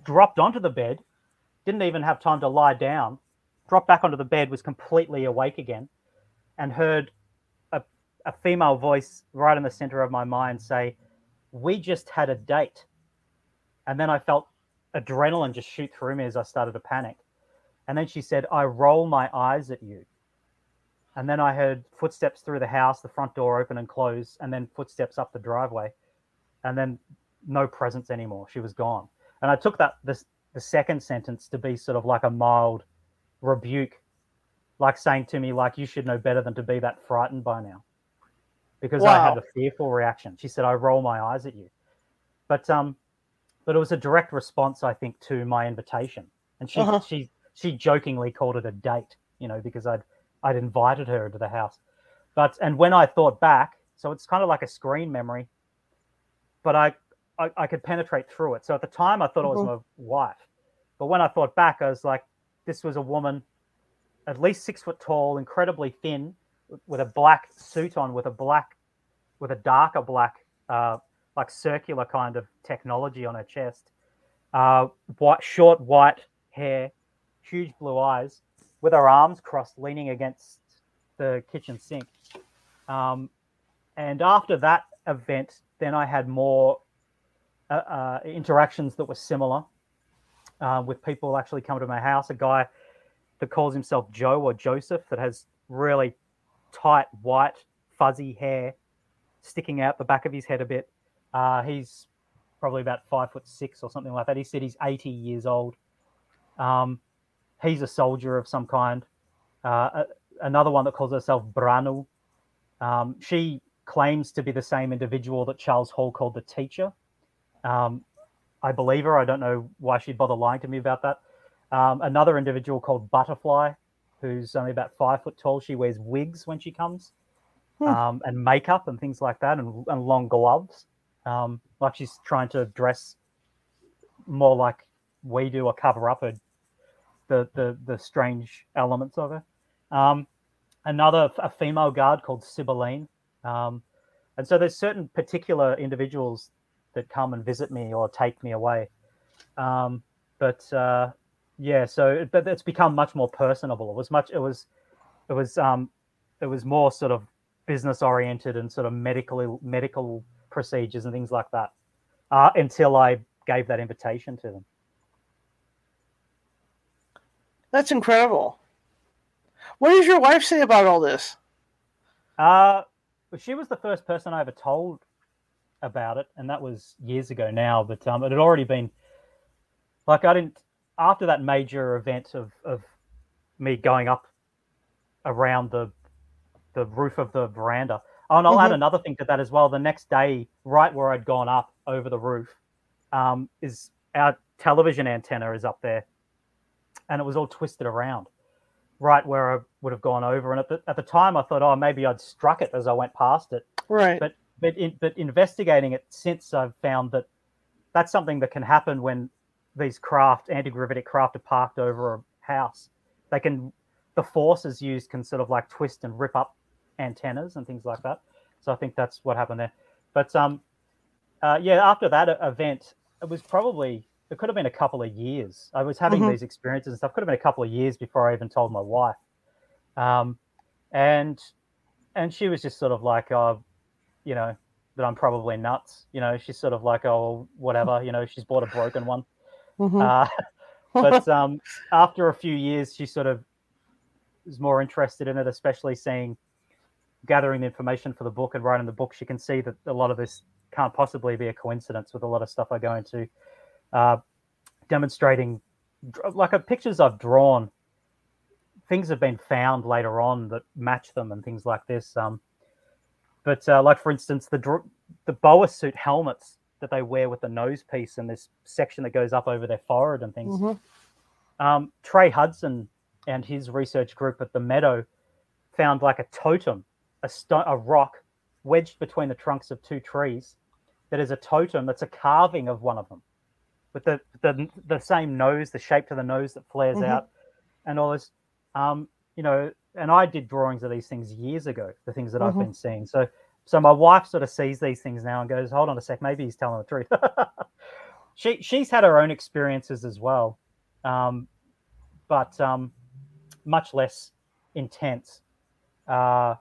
dropped onto the bed, didn't even have time to lie down, dropped back onto the bed, was completely awake again, and heard a female voice right in the center of my mind say, "We just had a date." And then I felt adrenaline just shoot through me as I started to panic. And then she said, "I roll my eyes at you." And then I heard footsteps through the house, the front door open and close, and then footsteps up the driveway, and then no presence anymore. She was gone. And I took the second sentence to be sort of like a mild rebuke, like saying to me, like, you should know better than to be that frightened by now. Because I had a fearful reaction. She said, "I roll my eyes at you." But but it was a direct response, I think, to my invitation. And she jokingly called it a date, you know, because I'd invited her into the house. But and when I thought back, so it's kind of like a screen memory, but I could penetrate through it. So at the time, I thought it was my wife. But when I thought back, I was like, this was a woman at least 6 foot tall, incredibly thin, with a black suit on, with a darker black, like circular kind of technology on her chest, short white hair, huge blue eyes, with her arms crossed, leaning against the kitchen sink. And after that event, then I had more interactions that were similar with people actually coming to my house. A guy that calls himself Joe or Joseph that has really tight, white, fuzzy hair sticking out the back of his head a bit. He's probably about 5'6" or something like that. He said he's 80 years old. He's a soldier of some kind. Another one that calls herself Branu. She claims to be the same individual that Charles Hall called the teacher. I believe her. I don't know why she'd bother lying to me about that. Another individual called Butterfly, who's only about 5 foot tall. She wears wigs when she comes, and makeup and things like that, and long gloves. Like she's trying to dress more like we do, or cover up the strange elements of her. A female guard called Sibylline. And so there's certain particular individuals that come and visit me or take me away. But it's become much more personable. It was more sort of business oriented and sort of medical procedures and things like that until I gave that invitation to them. That's incredible. What does your wife say about all this? She was the first person I ever told about it, and that was years ago now, but it had already been like after that major event of me going up around the roof of the veranda. Oh, and I'll add another thing to that as well. The next day, right where I'd gone up over the roof, is our television antenna is up there, and it was all twisted around right where I would have gone over. And at the time, I thought, oh, maybe I'd struck it as I went past it. Right. But investigating it since, I've found that that's something that can happen when these craft, anti-gravitic craft, are parked over a house. The forces used can sort of like twist and rip up antennas and things like that. So I think that's what happened there. But after that event, it could have been a couple of years. I was having these experiences and stuff. Could have been a couple of years before I even told my wife. And she was just sort of like, oh, you know, that I'm probably nuts. You know, she's sort of like, oh, whatever. You know, she's bought a broken one. But after a few years, she sort of is more interested in it, especially gathering the information for the book and writing the book. She can see that a lot of this can't possibly be a coincidence with a lot of stuff I go into. Demonstrating, like pictures I've drawn, things have been found later on that match them and things like this. Like, for instance, the Boas suit helmets that they wear with the nose piece and this section that goes up over their forehead and things. Trey Hudson and his research group at the Meadow found like a totem, a rock wedged between the trunks of two trees that is a totem, that's a carving of one of them with the same nose, the shape to the nose that flares out and all this. And I did drawings of these things years ago, the things that I've been seeing. So my wife sort of sees these things now and goes, hold on a sec, maybe he's telling the truth. She's had her own experiences as well, but much less intense. And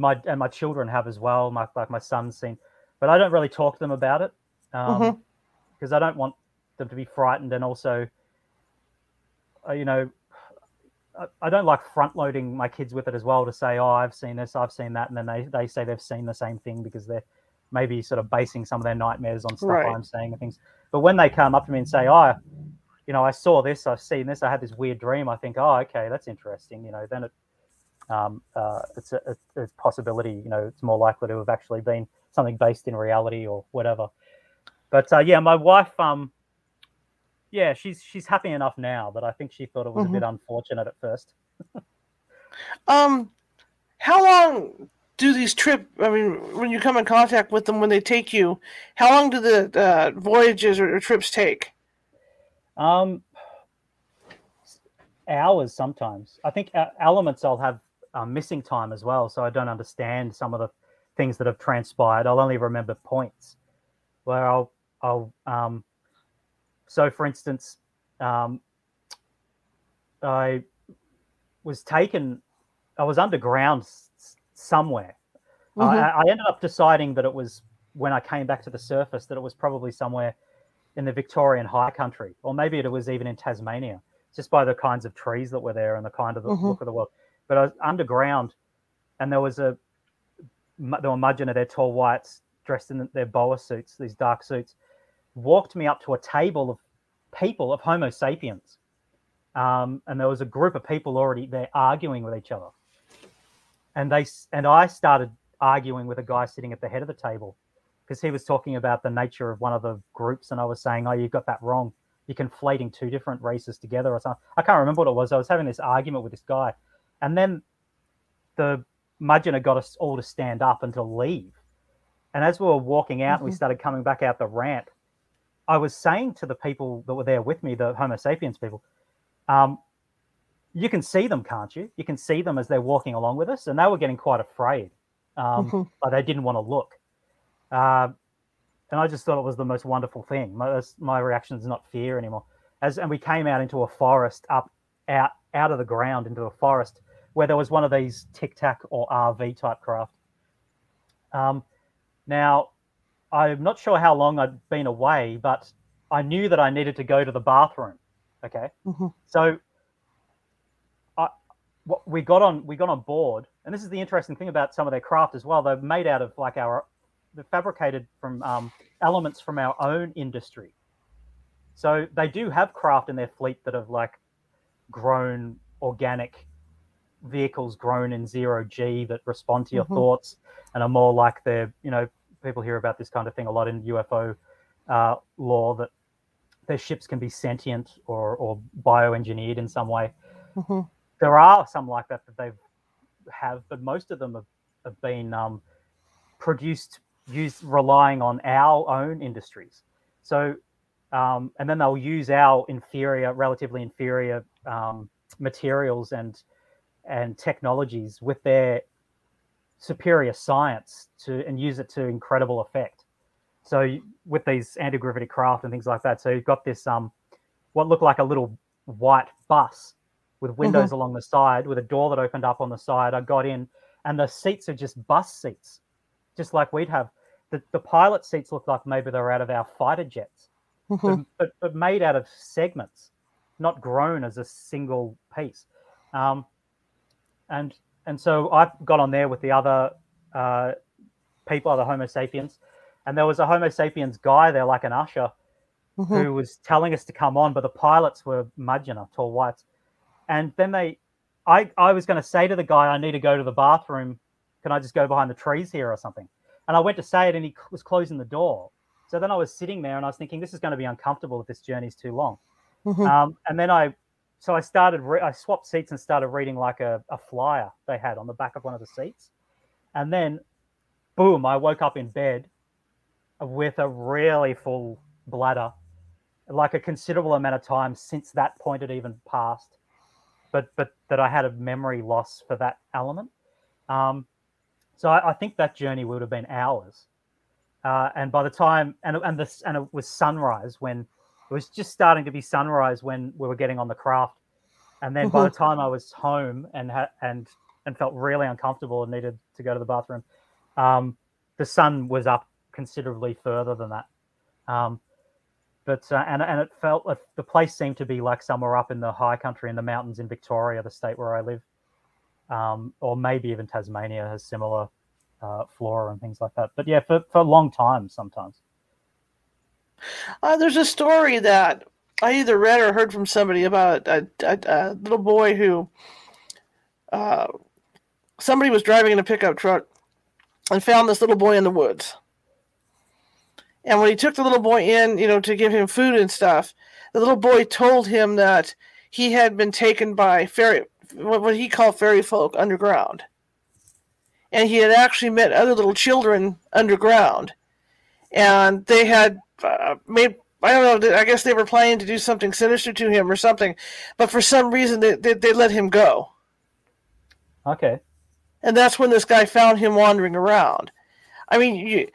my children have as well. My son's seen, but I don't really talk to them about it because I don't want them to be frightened. And also, I don't like front-loading my kids with it as well, to say, oh, I've seen this, I've seen that, and then they say they've seen the same thing, because they're maybe sort of basing some of their nightmares on stuff I'm saying and things. But when they come up to me and say, oh, you know, I saw this, I've seen this, I had this weird dream, I think, oh, okay, that's interesting. You know, then it's a possibility. You know, it's more likely to have actually been something based in reality or whatever. But yeah, my wife, yeah, she's happy enough now, but I think she thought it was a bit unfortunate at first. How long do these trips, I mean, when you come in contact with them, when they take you, how long do the voyages or trips take? Hours sometimes. I think elements I'll have missing time as well, so I don't understand some of the things that have transpired. I'll only remember points where I'll so for instance, I was taken, I was underground somewhere. I ended up deciding that it was, when I came back to the surface, that it was probably somewhere in the Victorian high country, or maybe it was even in Tasmania, just by the kinds of trees that were there and the kind of the look of the world. But I was underground, and there was there were Majina, they're tall whites dressed in their Boas suits, these dark suits, walked me up to a table of people, of Homo sapiens. And there was a group of people already there arguing with each other. And I started arguing with a guy sitting at the head of the table because he was talking about the nature of one of the groups. And I was saying, oh, you got that wrong. You're conflating two different races together or something. I can't remember what it was. I was having this argument with this guy. And then the Majina got us all to stand up and to leave. And as we were walking out, and we started coming back out the ramp, I was saying to the people that were there with me, the Homo sapiens people, you can see them, can't you? You can see them as they're walking along with us. And they were getting quite afraid. But they didn't want to look. And I just thought it was the most wonderful thing. My reaction is not fear anymore. And we came out into a forest, out of the ground into a forest where there was one of these Tic Tac or RV type craft. Now, I'm not sure how long I'd been away, but I knew that I needed to go to the bathroom. Okay, so we got on board, and this is the interesting thing about some of their craft as well. They're made out of they're fabricated from elements from our own industry. So they do have craft in their fleet that have grown organic vehicles grown in zero G that respond to your thoughts and are more like they're, people hear about this kind of thing a lot in UFO lore, that their ships can be sentient or bioengineered in some way. There are some like that they have, but most of them have been produced, used, relying on our own industries. So, and then they'll use our relatively inferior materials and technologies with their superior science and use it to incredible effect. So with these anti-gravity craft and things like that, so you've got this what looked like a little white bus with windows along the side, with a door that opened up on the side. I got in, and the seats are just bus seats, just like we'd have. The pilot seats look like maybe they're out of our fighter jets, but made out of segments, not grown as a single piece. And so I got on there with the other people, other Homo sapiens, and there was a Homo sapiens guy there, like an usher, who was telling us to come on, but the pilots were Majina, tall whites. And then I was going to say to the guy, I need to go to the bathroom. Can I just go behind the trees here or something? And I went to say it, and he was closing the door. So then I was sitting there, and I was thinking, this is going to be uncomfortable if this journey's too long. And then I swapped seats and started reading a flyer they had on the back of one of the seats. And then, boom, I woke up in bed with a really full bladder, a considerable amount of time since that point had even passed, but that I had a memory loss for that element. So I think that journey would have been hours. And by the time, and it was sunrise when we were getting on the craft. And then by the time I was home and felt really uncomfortable and needed to go to the bathroom, the sun was up considerably further than that. But it felt like the place seemed to be somewhere up in the high country, in the mountains in Victoria, the state where I live, or maybe even Tasmania has similar flora and things like that. But yeah, for a long time sometimes. There's a story that I either read or heard from somebody about a little boy who somebody was driving in a pickup truck and found this little boy in the woods. And when he took the little boy in, you know, to give him food and stuff, the little boy told him that he had been taken by fairy, what he called fairy folk underground. And he had actually met other little children underground. And they had made, I don't know, I guess they were planning to do something sinister to him or something. But for some reason, they let him go. Okay. And that's when this guy found him wandering around. I mean,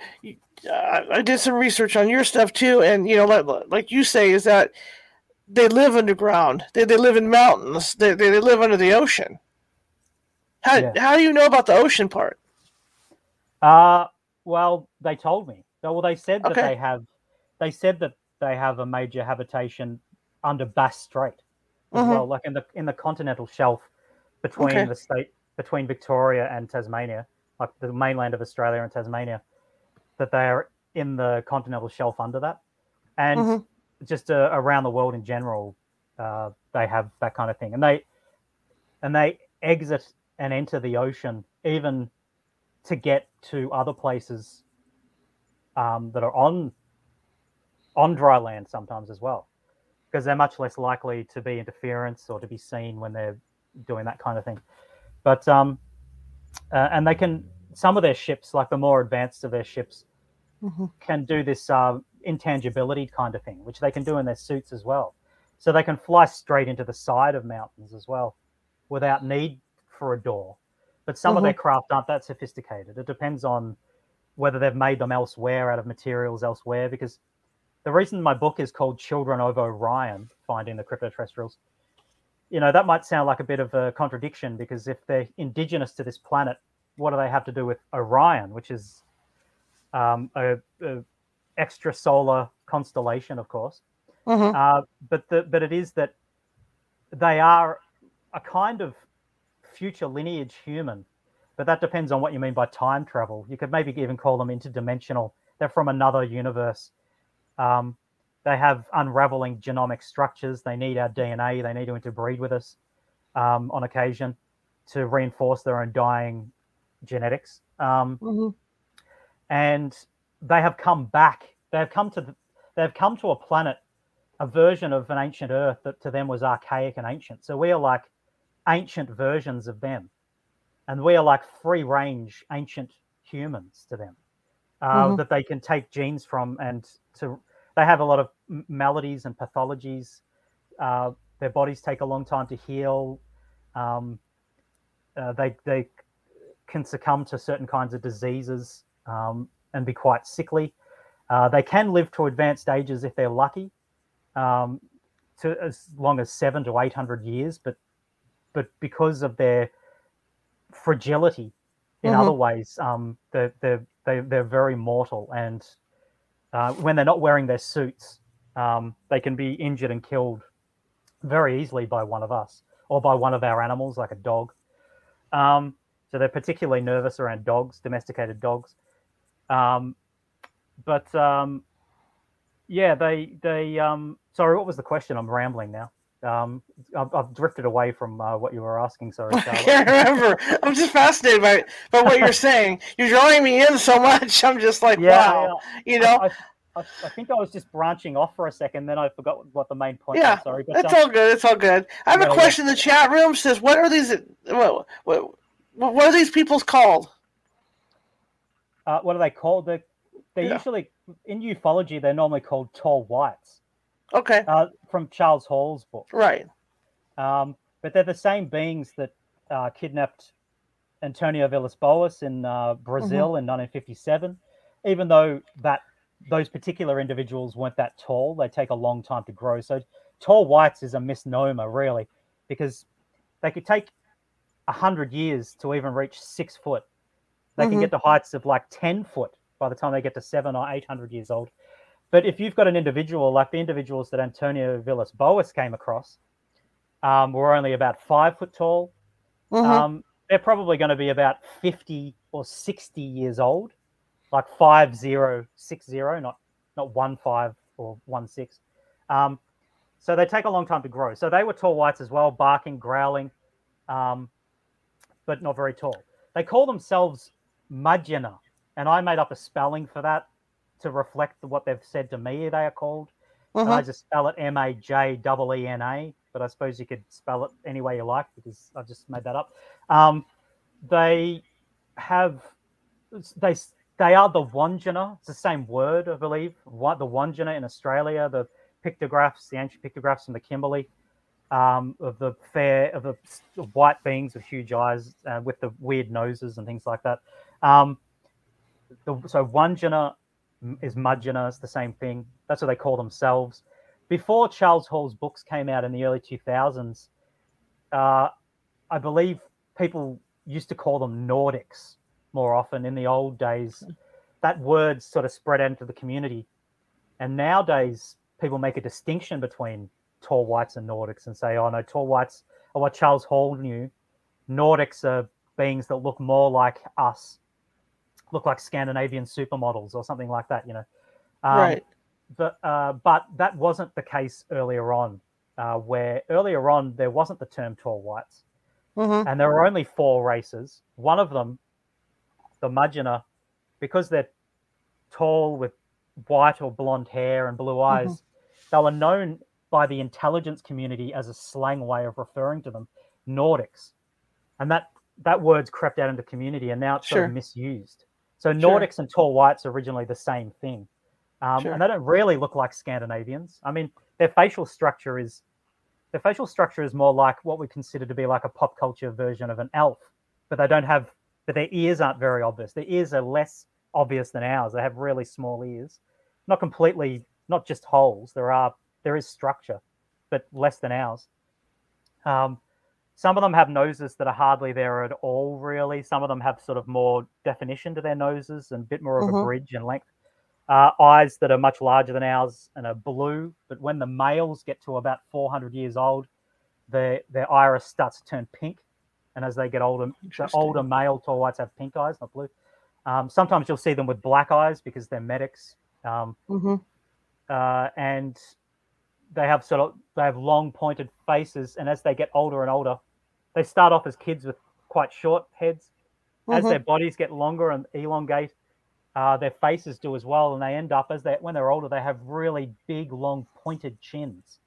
I did some research on your stuff too, and you know, like you say, is that they live underground. They live in mountains. They live under the ocean. How do you know about the ocean part? Well, they told me. Well, they said that they have. They said that they have a major habitation under Bass Strait, as well, like in the continental shelf between the state between Victoria and Tasmania, like the mainland of Australia and Tasmania. That they are in the continental shelf under that, and just around the world in general, they have that kind of thing, and they exit and enter the ocean even to get to other places that are on dry land sometimes as well, because they're much less likely to be interference or to be seen when they're doing that kind of thing. But and they can, some of their ships, like the more advanced of their ships, can do this intangibility kind of thing, which they can do in their suits as well. So they can fly straight into the side of mountains as well without need for a door. But some of their craft aren't that sophisticated. It depends on whether they've made them elsewhere out of materials elsewhere, because the reason my book is called Children of Orion, Finding the Crypto-Terrestrials, you know, that might sound like a bit of a contradiction, because if they're indigenous to this planet, what do they have to do with Orion, which is a extrasolar constellation, of course? But it is that they are a kind of future lineage human, but that depends on what you mean by time travel. You could maybe even call them interdimensional. They're from another universe. They have unraveling genomic structures. They need our DNA. They need to interbreed with us on occasion to reinforce their own dying genetics, and they have come back. They've come to a planet, a version of an ancient Earth that to them was archaic and ancient. So we are like ancient versions of them, and we are like free-range ancient humans to them that they can take genes from, and to they have a lot of maladies and pathologies. Their bodies take a long time to heal. They can succumb to certain kinds of diseases and be quite sickly. They can live to advanced ages if they're lucky, to as long as 700 to 800 years. But because of their fragility in other ways, they're very mortal. And when they're not wearing their suits, they can be injured and killed very easily by one of us or by one of our animals, like a dog. So they're particularly nervous around dogs, domesticated dogs. Sorry, what was the question? I'm rambling now. I've drifted away from what you were asking. Sorry, Charlotte. I can't remember. I'm just fascinated by what you're saying. You're drawing me in so much. I'm just like, wow. Yeah. You know? I think I was just branching off for a second, then I forgot what the main point was. Sorry. But it's all good. It's all good. I have a question in the chat room. Says, what are these? What are these people's called? What are they called? They're usually, in ufology, they're normally called tall whites. Okay. From Charles Hall's book. Right. But they're the same beings that kidnapped Antonio Villas Boas in Brazil in 1957, even though those particular individuals weren't that tall. They take a long time to grow. So tall whites is a misnomer, really, because they could take 100 years to even reach 6 foot. They can get to heights of like 10 foot by the time they get to 700 or 800 years old. But if you've got an individual, like the individuals that Antonio Villas Boas came across, were only about 5 foot tall. They're probably going to be about 50 or 60 years old, like 50, 60, not 1 5 or 1 6. So they take a long time to grow. So they were tall whites as well, barking, growling. But not very tall. They call themselves Majina, and I made up a spelling for that to reflect what they've said to me, they are called. And I just spell it M-A-J-E-E-N-A, but I suppose you could spell it any way you like because I just made that up. They have, they are the Wandjina. It's the same word, I believe. The Wandjina in Australia, the pictographs, the ancient pictographs from the Kimberley, of the fair, of the white beings with huge eyes with the weird noses and things like that. So Wandjina is Majina, it's the same thing. That's what they call themselves. Before Charles Hall's books came out in the early 2000s, I believe people used to call them Nordics more often in the old days. That word sort of spread out into the community. And nowadays, people make a distinction between tall whites and Nordics and say, oh, no, tall whites are what Charles Hall knew. Nordics are beings that look more like us, look like Scandinavian supermodels or something like that, you know. Right. But that wasn't the case earlier on, where earlier on there wasn't the term tall whites. And there were only four races. One of them, the Majina, because they're tall with white or blonde hair and blue eyes, they were known by the intelligence community as a slang way of referring to them, Nordics. And that word's crept out into the community and now it's sort of misused. So Nordics and tall whites are originally the same thing. And they don't really look like Scandinavians. I mean, their facial structure is more like what we consider to be like a pop culture version of an elf, but their ears aren't very obvious. Their ears are less obvious than ours. They have really small ears, not just holes. There is structure, but less than ours. Some of them have noses that are hardly there at all, really. Some of them have sort of more definition to their noses and a bit more of a bridge and length. Eyes that are much larger than ours and are blue. But when the males get to about 400 years old, their iris starts to turn pink. And as they get older, the older male tall whites have pink eyes, not blue. Sometimes you'll see them with black eyes because they're medics. And they have long pointed faces. And as they get older and older, they start off as kids with quite short heads. As their bodies get longer and elongate, their faces do as well, and they end up, when they're older, they have really big, long, pointed chins.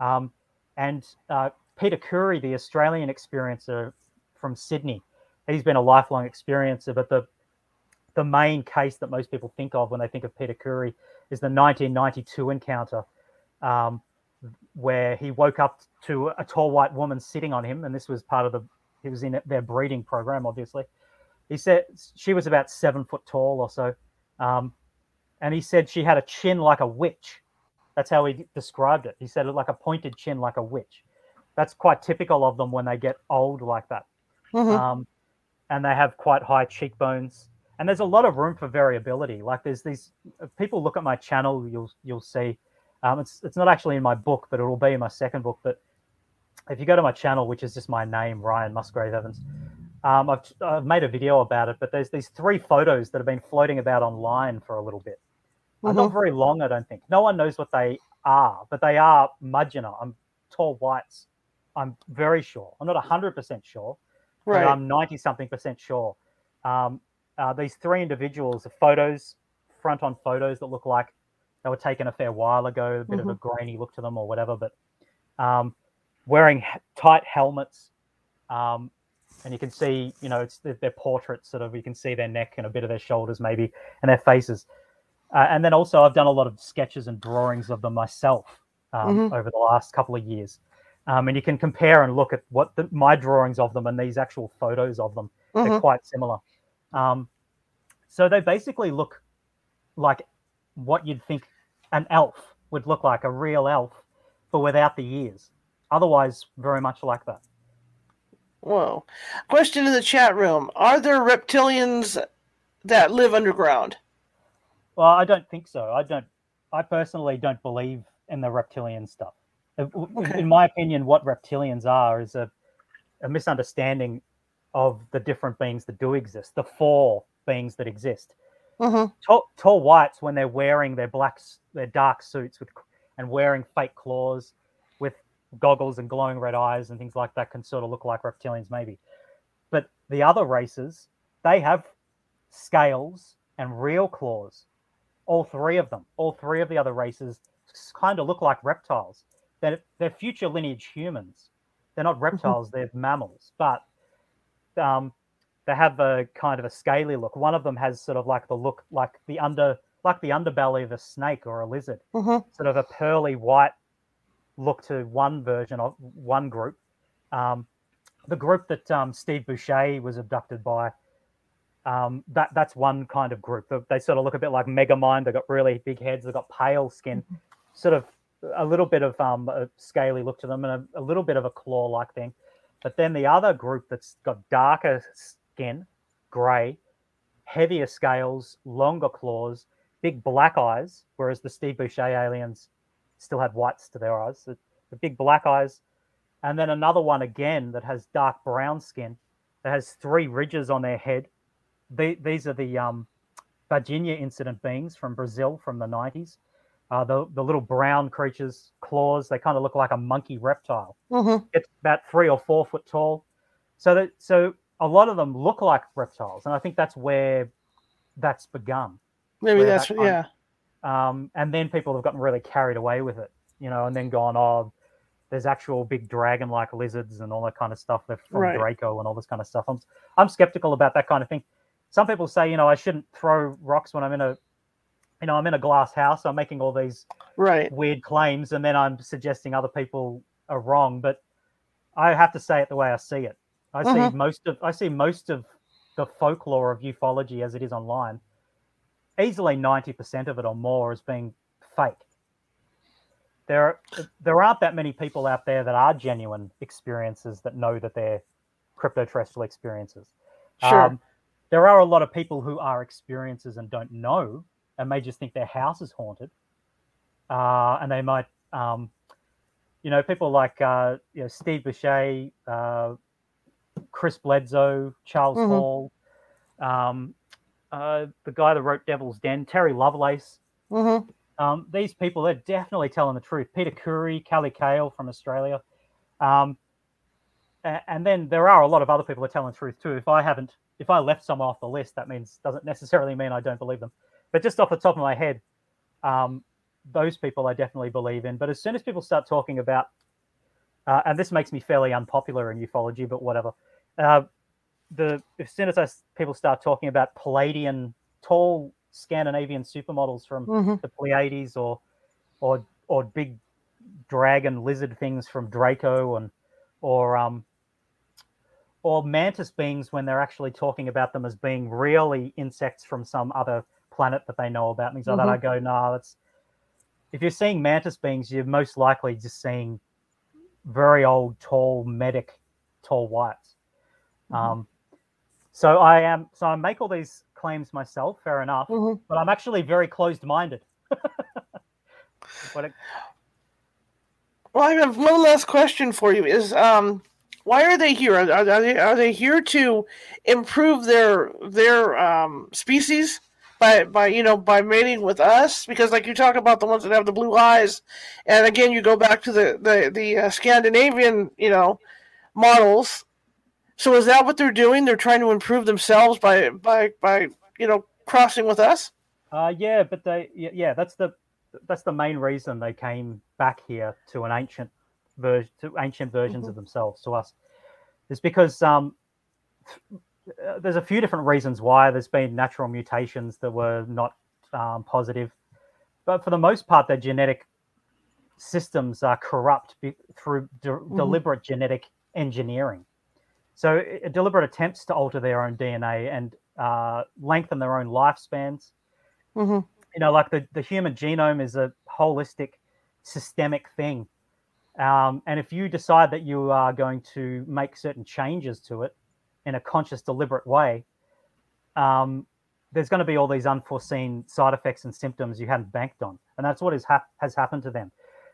And Peter Khoury, the Australian experiencer from Sydney, he's been a lifelong experiencer, but the main case that most people think of when they think of Peter Khoury is the 1992 encounter where he woke up to a tall white woman sitting on him, and this was he was in their breeding program, obviously. He said she was about 7 foot tall or so. And he said she had a chin like a witch. That's how he described it. He said it like a pointed chin like a witch. That's quite typical of them when they get old like that. And they have quite high cheekbones. And there's a lot of room for variability. Like there's these, if people look at my channel, you'll see. It's not actually in my book, but it'll be in my second book. But if you go to my channel, which is just my name, Ryan Musgrave Evans, I've made a video about it, but there's these three photos that have been floating about online for a little bit. Not very long, I don't think. No one knows what they are, but they are Majina. I'm tall whites. I'm very sure. I'm not 100% sure, but I'm 90-something percent sure. These three individuals are photos, front-on photos that look like they were taken a fair while ago, a bit of a grainy look to them or whatever, but wearing tight helmets, and you can see, you know, it's their portraits sort of, you can see their neck and a bit of their shoulders maybe and their faces. And then also I've done a lot of sketches and drawings of them myself over the last couple of years. And you can compare and look at what my drawings of them and these actual photos of them. They're quite similar. So they basically look like what you'd think an elf would look like, a real elf, but without the ears. Otherwise, very much like that. Whoa. Question in the chat room. Are there reptilians that live underground? Well, I don't think so. I personally don't believe in the reptilian stuff. Okay. In my opinion, what reptilians are is a misunderstanding of the different beings that do exist, the four beings that exist. Tall whites, when they're wearing their dark suits and wearing fake claws, goggles and glowing red eyes and things like that, can sort of look like reptilians maybe. But the other races, they have scales and real claws. all three of them, all three of the other races kind of look like reptiles. They're future lineage humans. They're not reptiles, they're mammals, but they have a kind of a scaly look. One of them has sort of like the look, like the underbelly of a snake or a lizard, sort of a pearly white look to one version of one group. The group that Steve Boucher was abducted by, that's one kind of group. They sort of look a bit like Megamind. They've got really big heads. They've got pale skin, sort of a little bit of a scaly look to them and a little bit of a claw-like thing. But then the other group that's got darker skin, grey, heavier scales, longer claws, big black eyes, whereas the Steve Boucher aliens still had whites to their eyes, the big black eyes. And then another one again that has dark brown skin, that has three ridges on their head. These are the Wandjina incident beings from Brazil from the 90s. The little brown creatures, claws, they kind of look like a monkey reptile. It's about 3 or 4 foot tall. So a lot of them look like reptiles, and I think that's where that's begun. Maybe that's, yeah. And then people have gotten really carried away with it, you know, and then gone, oh, there's actual big dragon-like lizards and all that kind of stuff. They're from Draco and all this kind of stuff. I'm skeptical about that kind of thing. Some people say, you know, I shouldn't throw rocks when I'm in a, you know, I'm in a glass house. I'm making all these weird claims, and then I'm suggesting other people are wrong. But I have to say it the way I see it. I see most of the folklore of ufology as it is online, easily 90% of it or more as being fake. There aren't that many people out there that are genuine experiences that know that they're crypto-terrestrial experiences. Sure. There are a lot of people who are experiences and don't know and may just think their house is haunted. And they might, you know, people like you know, Steve Boucher, Chris Bledsoe, Charles Hall, the guy that wrote Devil's Den, Terry Lovelace. These people, they're definitely telling the truth. Peter Khoury, Callie Cale from Australia. And then there are a lot of other people that are telling the truth too. If I left someone off the list, that doesn't necessarily mean I don't believe them. But just off the top of my head, those people I definitely believe in. But as soon as people start talking about, and this makes me fairly unpopular in ufology, but whatever. As soon as people start talking about Palladian, tall Scandinavian supermodels from the Pleiades or big dragon lizard things from Draco or mantis beings when they're actually talking about them as being really insects from some other planet that they know about and things like that, I go, nah, that's... If you're seeing mantis beings, you're most likely just seeing very old, tall, medic, tall whites. So I make all these claims myself, fair enough, but I'm actually very closed-minded. Well, I have one last question for you is, why are they here? Are they here to improve their species by mating with us? Because like you talk about the ones that have the blue eyes, and again, you go back to the Scandinavian, you know, models. So is that what they're doing? They're trying to improve themselves by you know, crossing with us? Yeah, but that's the main reason they came back here to ancient versions of themselves, to us. It's because there's a few different reasons why there's been natural mutations that were not positive. But for the most part, their genetic systems are corrupt through deliberate genetic engineering. So deliberate attempts to alter their own DNA and lengthen their own lifespans. You know, like the human genome is a holistic, systemic thing. And if you decide that you are going to make certain changes to it in a conscious, deliberate way, there's going to be all these unforeseen side effects and symptoms you hadn't banked on. And that's what has happened to them.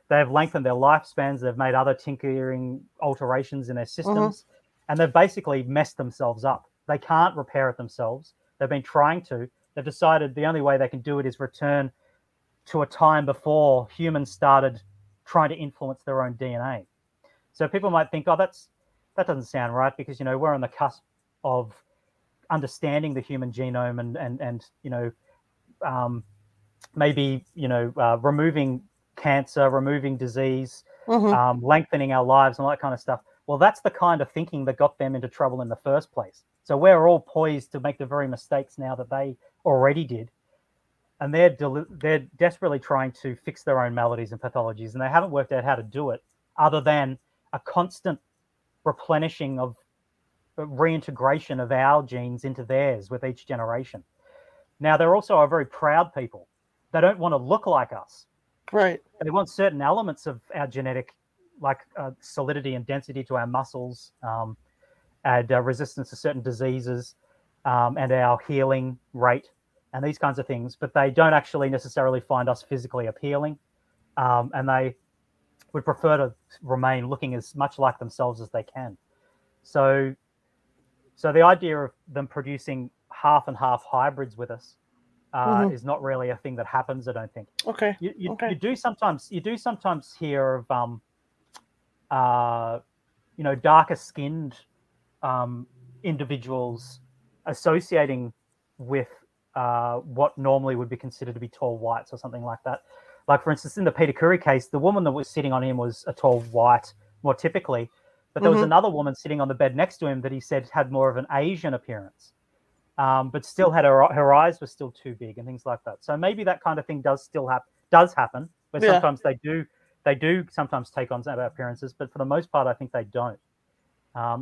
They've lengthened their lifespans. They've made other tinkering alterations in their systems. And they've basically messed themselves up. They can't repair it themselves. They've been trying to. They've decided the only way they can do it is return to a time before humans started trying to influence their own DNA. So people might think, oh, that doesn't sound right because, you know, we're on the cusp of understanding the human genome and you know, maybe, you know, removing cancer, removing disease, lengthening our lives and all that kind of stuff. Well, that's the kind of thinking that got them into trouble in the first place. So we're all poised to make the very mistakes now that they already did. And they're desperately trying to fix their own maladies and pathologies, and they haven't worked out how to do it other than a constant replenishing of reintegration of our genes into theirs with each generation. Now, they're also a very proud people. They don't want to look like us. Right. They want certain elements of our genetic, like solidity and density to our muscles, and resistance to certain diseases, and our healing rate, and these kinds of things, but they don't actually necessarily find us physically appealing, and they would prefer to remain looking as much like themselves as they can. So the idea of them producing half and half hybrids with us is not really a thing that happens, I don't think. Okay. You do sometimes hear of darker skinned individuals associating with what normally would be considered to be tall whites or something like that. Like, for instance, in the Peter Khoury case, the woman that was sitting on him was a tall white, more typically, but there was another woman sitting on the bed next to him that he said had more of an Asian appearance, but still had her eyes were still too big and things like that. So maybe that kind of thing does still happen, where sometimes they do sometimes take on some appearances, but for the most part, I think they don't.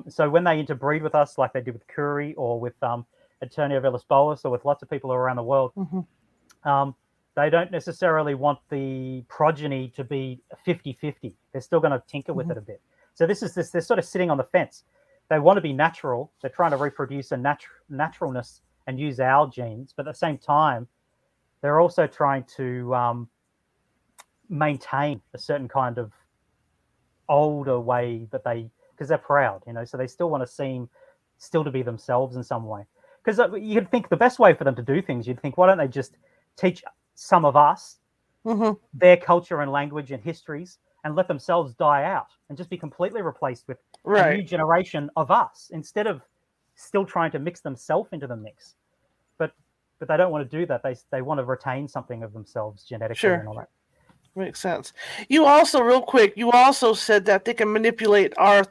So when they interbreed with us, like they did with Khoury or with Antonio Villas Boas or with lots of people around the world, they don't necessarily want the progeny to be 50-50. They're still going to tinker with it a bit. So they're sort of sitting on the fence. They want to be natural. They're trying to reproduce a naturalness and use our genes, but at the same time, they're also trying to maintain a certain kind of older way that because they're proud, you know, so they still want to seem still to be themselves in some way. Because you'd think the best way for them to do things, you'd think, why don't they just teach some of us their culture and language and histories and let themselves die out and just be completely replaced with a new generation of us instead of still trying to mix themselves into the mix. But they don't want to do that. They want to retain something of themselves genetically and all that. Makes sense. You also said that they can manipulate our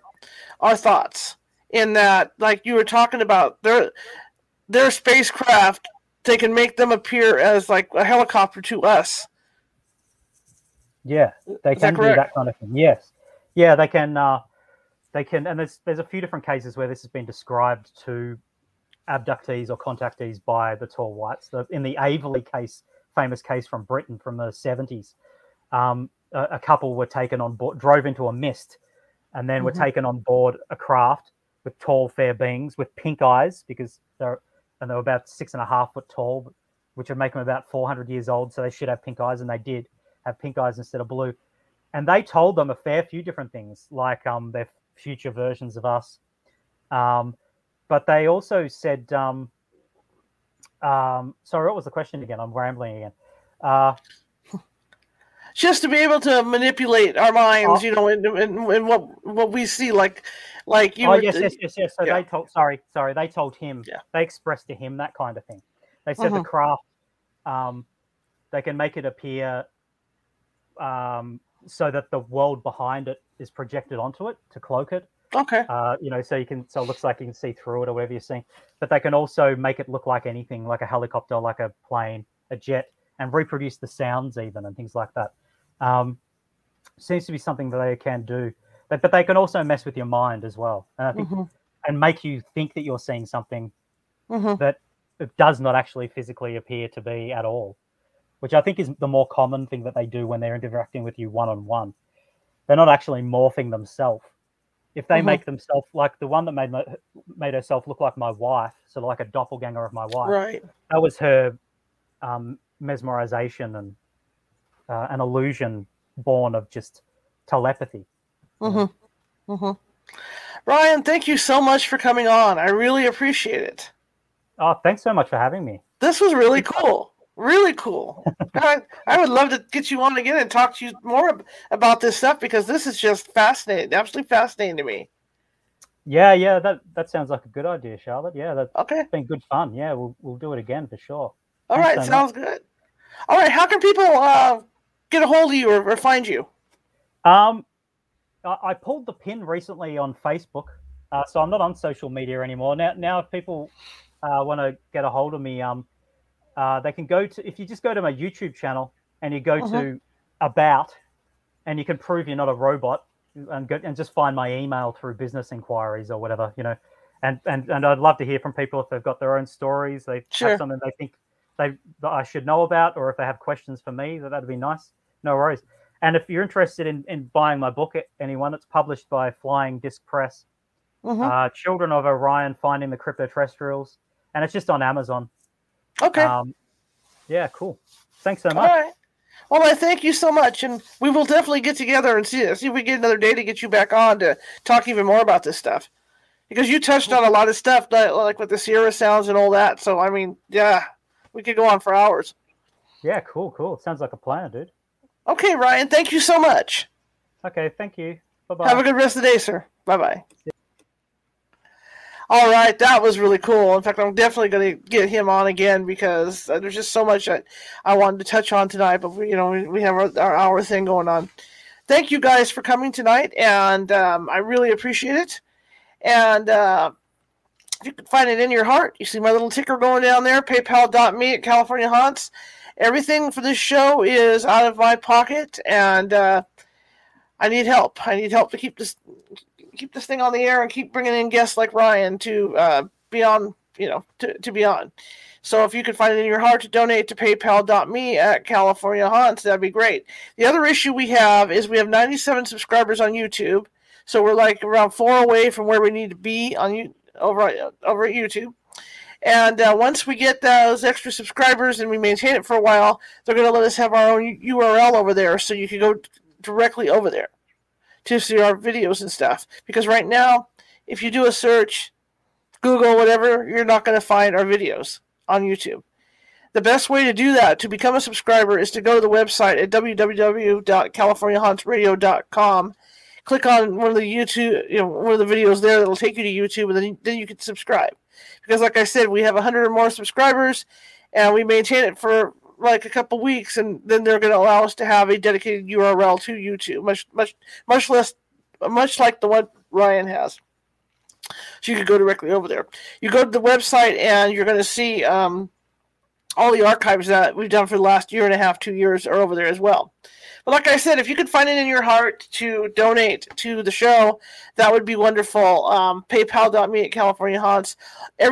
thoughts in that, like you were talking about, their spacecraft, they can make them appear as like a helicopter to us. Yeah, they can do that kind of thing. Yes, yeah, they can. And there's a few different cases where this has been described to abductees or contactees by the tall whites. In the Averley case, famous case from Britain from the 70s, a couple were taken on board, drove into a mist, and then were taken on board a craft with tall, fair beings with pink eyes and they were about 6.5 foot tall, which would make them about 400 years old. So they should have pink eyes, and they did have pink eyes instead of blue. And they told them a fair few different things, like their future versions of us. But they also said, sorry, what was the question again? I'm rambling again. Just to be able to manipulate our minds, you know, and what we see, like you. Yes. So they told. Sorry. They told him. Yeah. They expressed to him that kind of thing. They said the craft, they can make it appear, so that the world behind it is projected onto it to cloak it. Okay. So it looks like you can see through it or whatever you're seeing. But they can also make it look like anything, like a helicopter, like a plane, a jet, and reproduce the sounds even and things like that. Seems to be something that they can do, but they can also mess with your mind as well, and I think, and make you think that you're seeing something that it does not actually physically appear to be at all, which I think is the more common thing that they do when they're interacting with you one-on-one. They're not actually morphing themselves. If they make themselves, like the one that made herself look like my wife, so like a doppelganger of my wife, right? That was her mesmerization and an illusion born of just telepathy. Ryan, thank you so much for coming on. I really appreciate it. Oh, thanks so much for having me. This was really cool. Really cool. I would love to get you on again and talk to you more about this stuff, because this is just fascinating, absolutely fascinating to me. Yeah, that sounds like a good idea, Charlotte. Yeah, that's been good fun. Yeah, we'll do it again for sure. All right, sounds good. All right, how can people get a hold of you or find you? I pulled the pin recently on Facebook, so I'm not on social media anymore. Now if people want to get a hold of me, they can go to, if you just go to my YouTube channel and you go to About, and you can prove you're not a robot, and just find my email through business inquiries or whatever, you know. And I'd love to hear from people if they've got their own stories, they have something they think that I should know about, or if they have questions for me, that'd be nice. No worries. And if you're interested in buying my book, anyone, it's published by Flying Disc Press, Children of Orion, Finding the Crypto-Terrestrials, and it's just on Amazon. Okay. Yeah, cool. Thanks so much. All right. Well, I thank you so much, and we will definitely get together and see if we get another day to get you back on to talk even more about this stuff. Because you touched on a lot of stuff, like with the Sierra sounds and all that. So, I mean, yeah, we could go on for hours. Yeah, cool. Sounds like a plan, dude. Okay, Ryan, thank you so much. Okay, thank you. Bye-bye. Have a good rest of the day, sir. Bye-bye. Yeah. All right, that was really cool. In fact, I'm definitely going to get him on again because there's just so much I wanted to touch on tonight, but we have our thing going on. Thank you guys for coming tonight, and I really appreciate it. And if you can find it in your heart, you see my little ticker going down there, paypal.me at California Haunts. Everything for this show is out of my pocket, and I need help. I need help to keep this thing on the air and keep bringing in guests like Ryan to be on, to be on. So if you could find it in your heart to donate to paypal.me at California Haunts, that'd be great. The other issue we have is we have 97 subscribers on YouTube. So we're like around 4 away from where we need to be over at YouTube. And once we get those extra subscribers and we maintain it for a while, they're going to let us have our own URL over there. So you can go directly over there to see our videos and stuff. Because right now, if you do a search, Google, whatever, you're not going to find our videos on YouTube. The best way to do that, to become a subscriber, is to go to the website at www.californiahauntsradio.com. Click on one of the YouTube, one of the videos there that'll take you to YouTube, and then you can subscribe. Because, like I said, we have 100 or more subscribers, and we maintain it for like a couple weeks, and then they're going to allow us to have a dedicated URL to YouTube, much like the one Ryan has. So you can go directly over there. You go to the website, and you're going to see all the archives that we've done for the last year and a half, 2 years are over there as well. But like I said, if you could find it in your heart to donate to the show, that would be wonderful. PayPal.me at California Haunts. All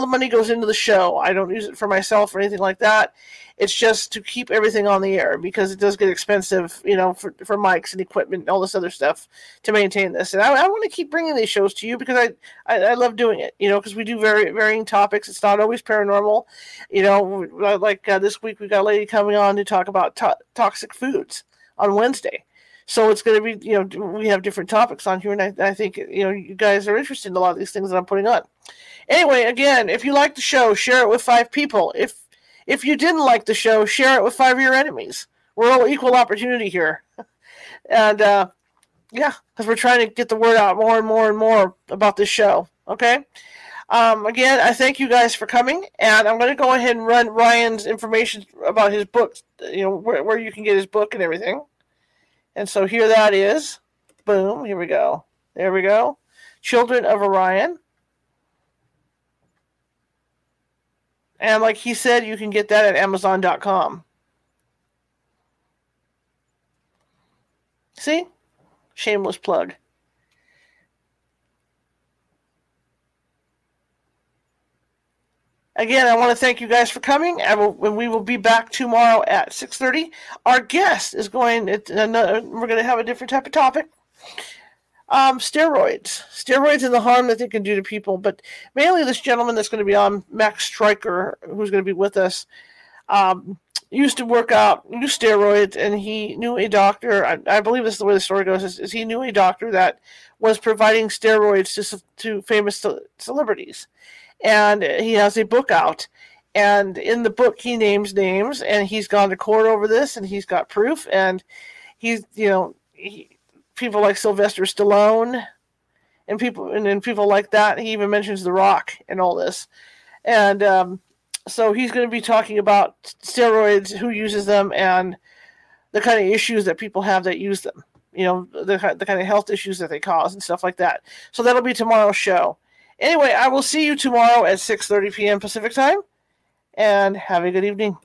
the money goes into the show. I don't use it for myself or anything like that. It's just to keep everything on the air because it does get expensive, for mics and equipment and all this other stuff to maintain this. And I want to keep bringing these shows to you because I love doing it, because we do varying topics. It's not always paranormal. This week we've got a lady coming on to talk about toxic food on Wednesday. So it's going to be, we have different topics on here, and I think, you guys are interested in a lot of these things that I'm putting on. Anyway, again, if you like the show, share it with 5 people. If you didn't like the show, share it with 5 of your enemies. We're all equal opportunity here. And, because we're trying to get the word out more and more and more about this show, okay? Again, I thank you guys for coming, and I'm going to go ahead and run Ryan's information about his book, where you can get his book and everything. And so here that is. Boom. Here we go. There we go. Children of Orion. And like he said, you can get that at Amazon.com. See? Shameless plug. Again, I want to thank you guys for coming, and we will be back tomorrow at 6:30. Our guest is we're going to have a different type of topic. Steroids and the harm that they can do to people, but mainly this gentleman that's going to be on, Max Stryker, who's going to be with us, used to work out, use steroids, and he knew a doctor, I believe this is the way the story goes, is he knew a doctor that was providing steroids to famous celebrities. And he has a book out, and in the book he names names, and he's gone to court over this, and he's got proof, and people like Sylvester Stallone and people like that. He even mentions The Rock and all this, and So he's going to be talking about steroids, who uses them, and the kind of issues that people have that use them. You know, the kind of health issues that they cause and stuff like that. So that'll be tomorrow's show. Anyway, I will see you tomorrow at 6:30 p.m. Pacific time, and have a good evening.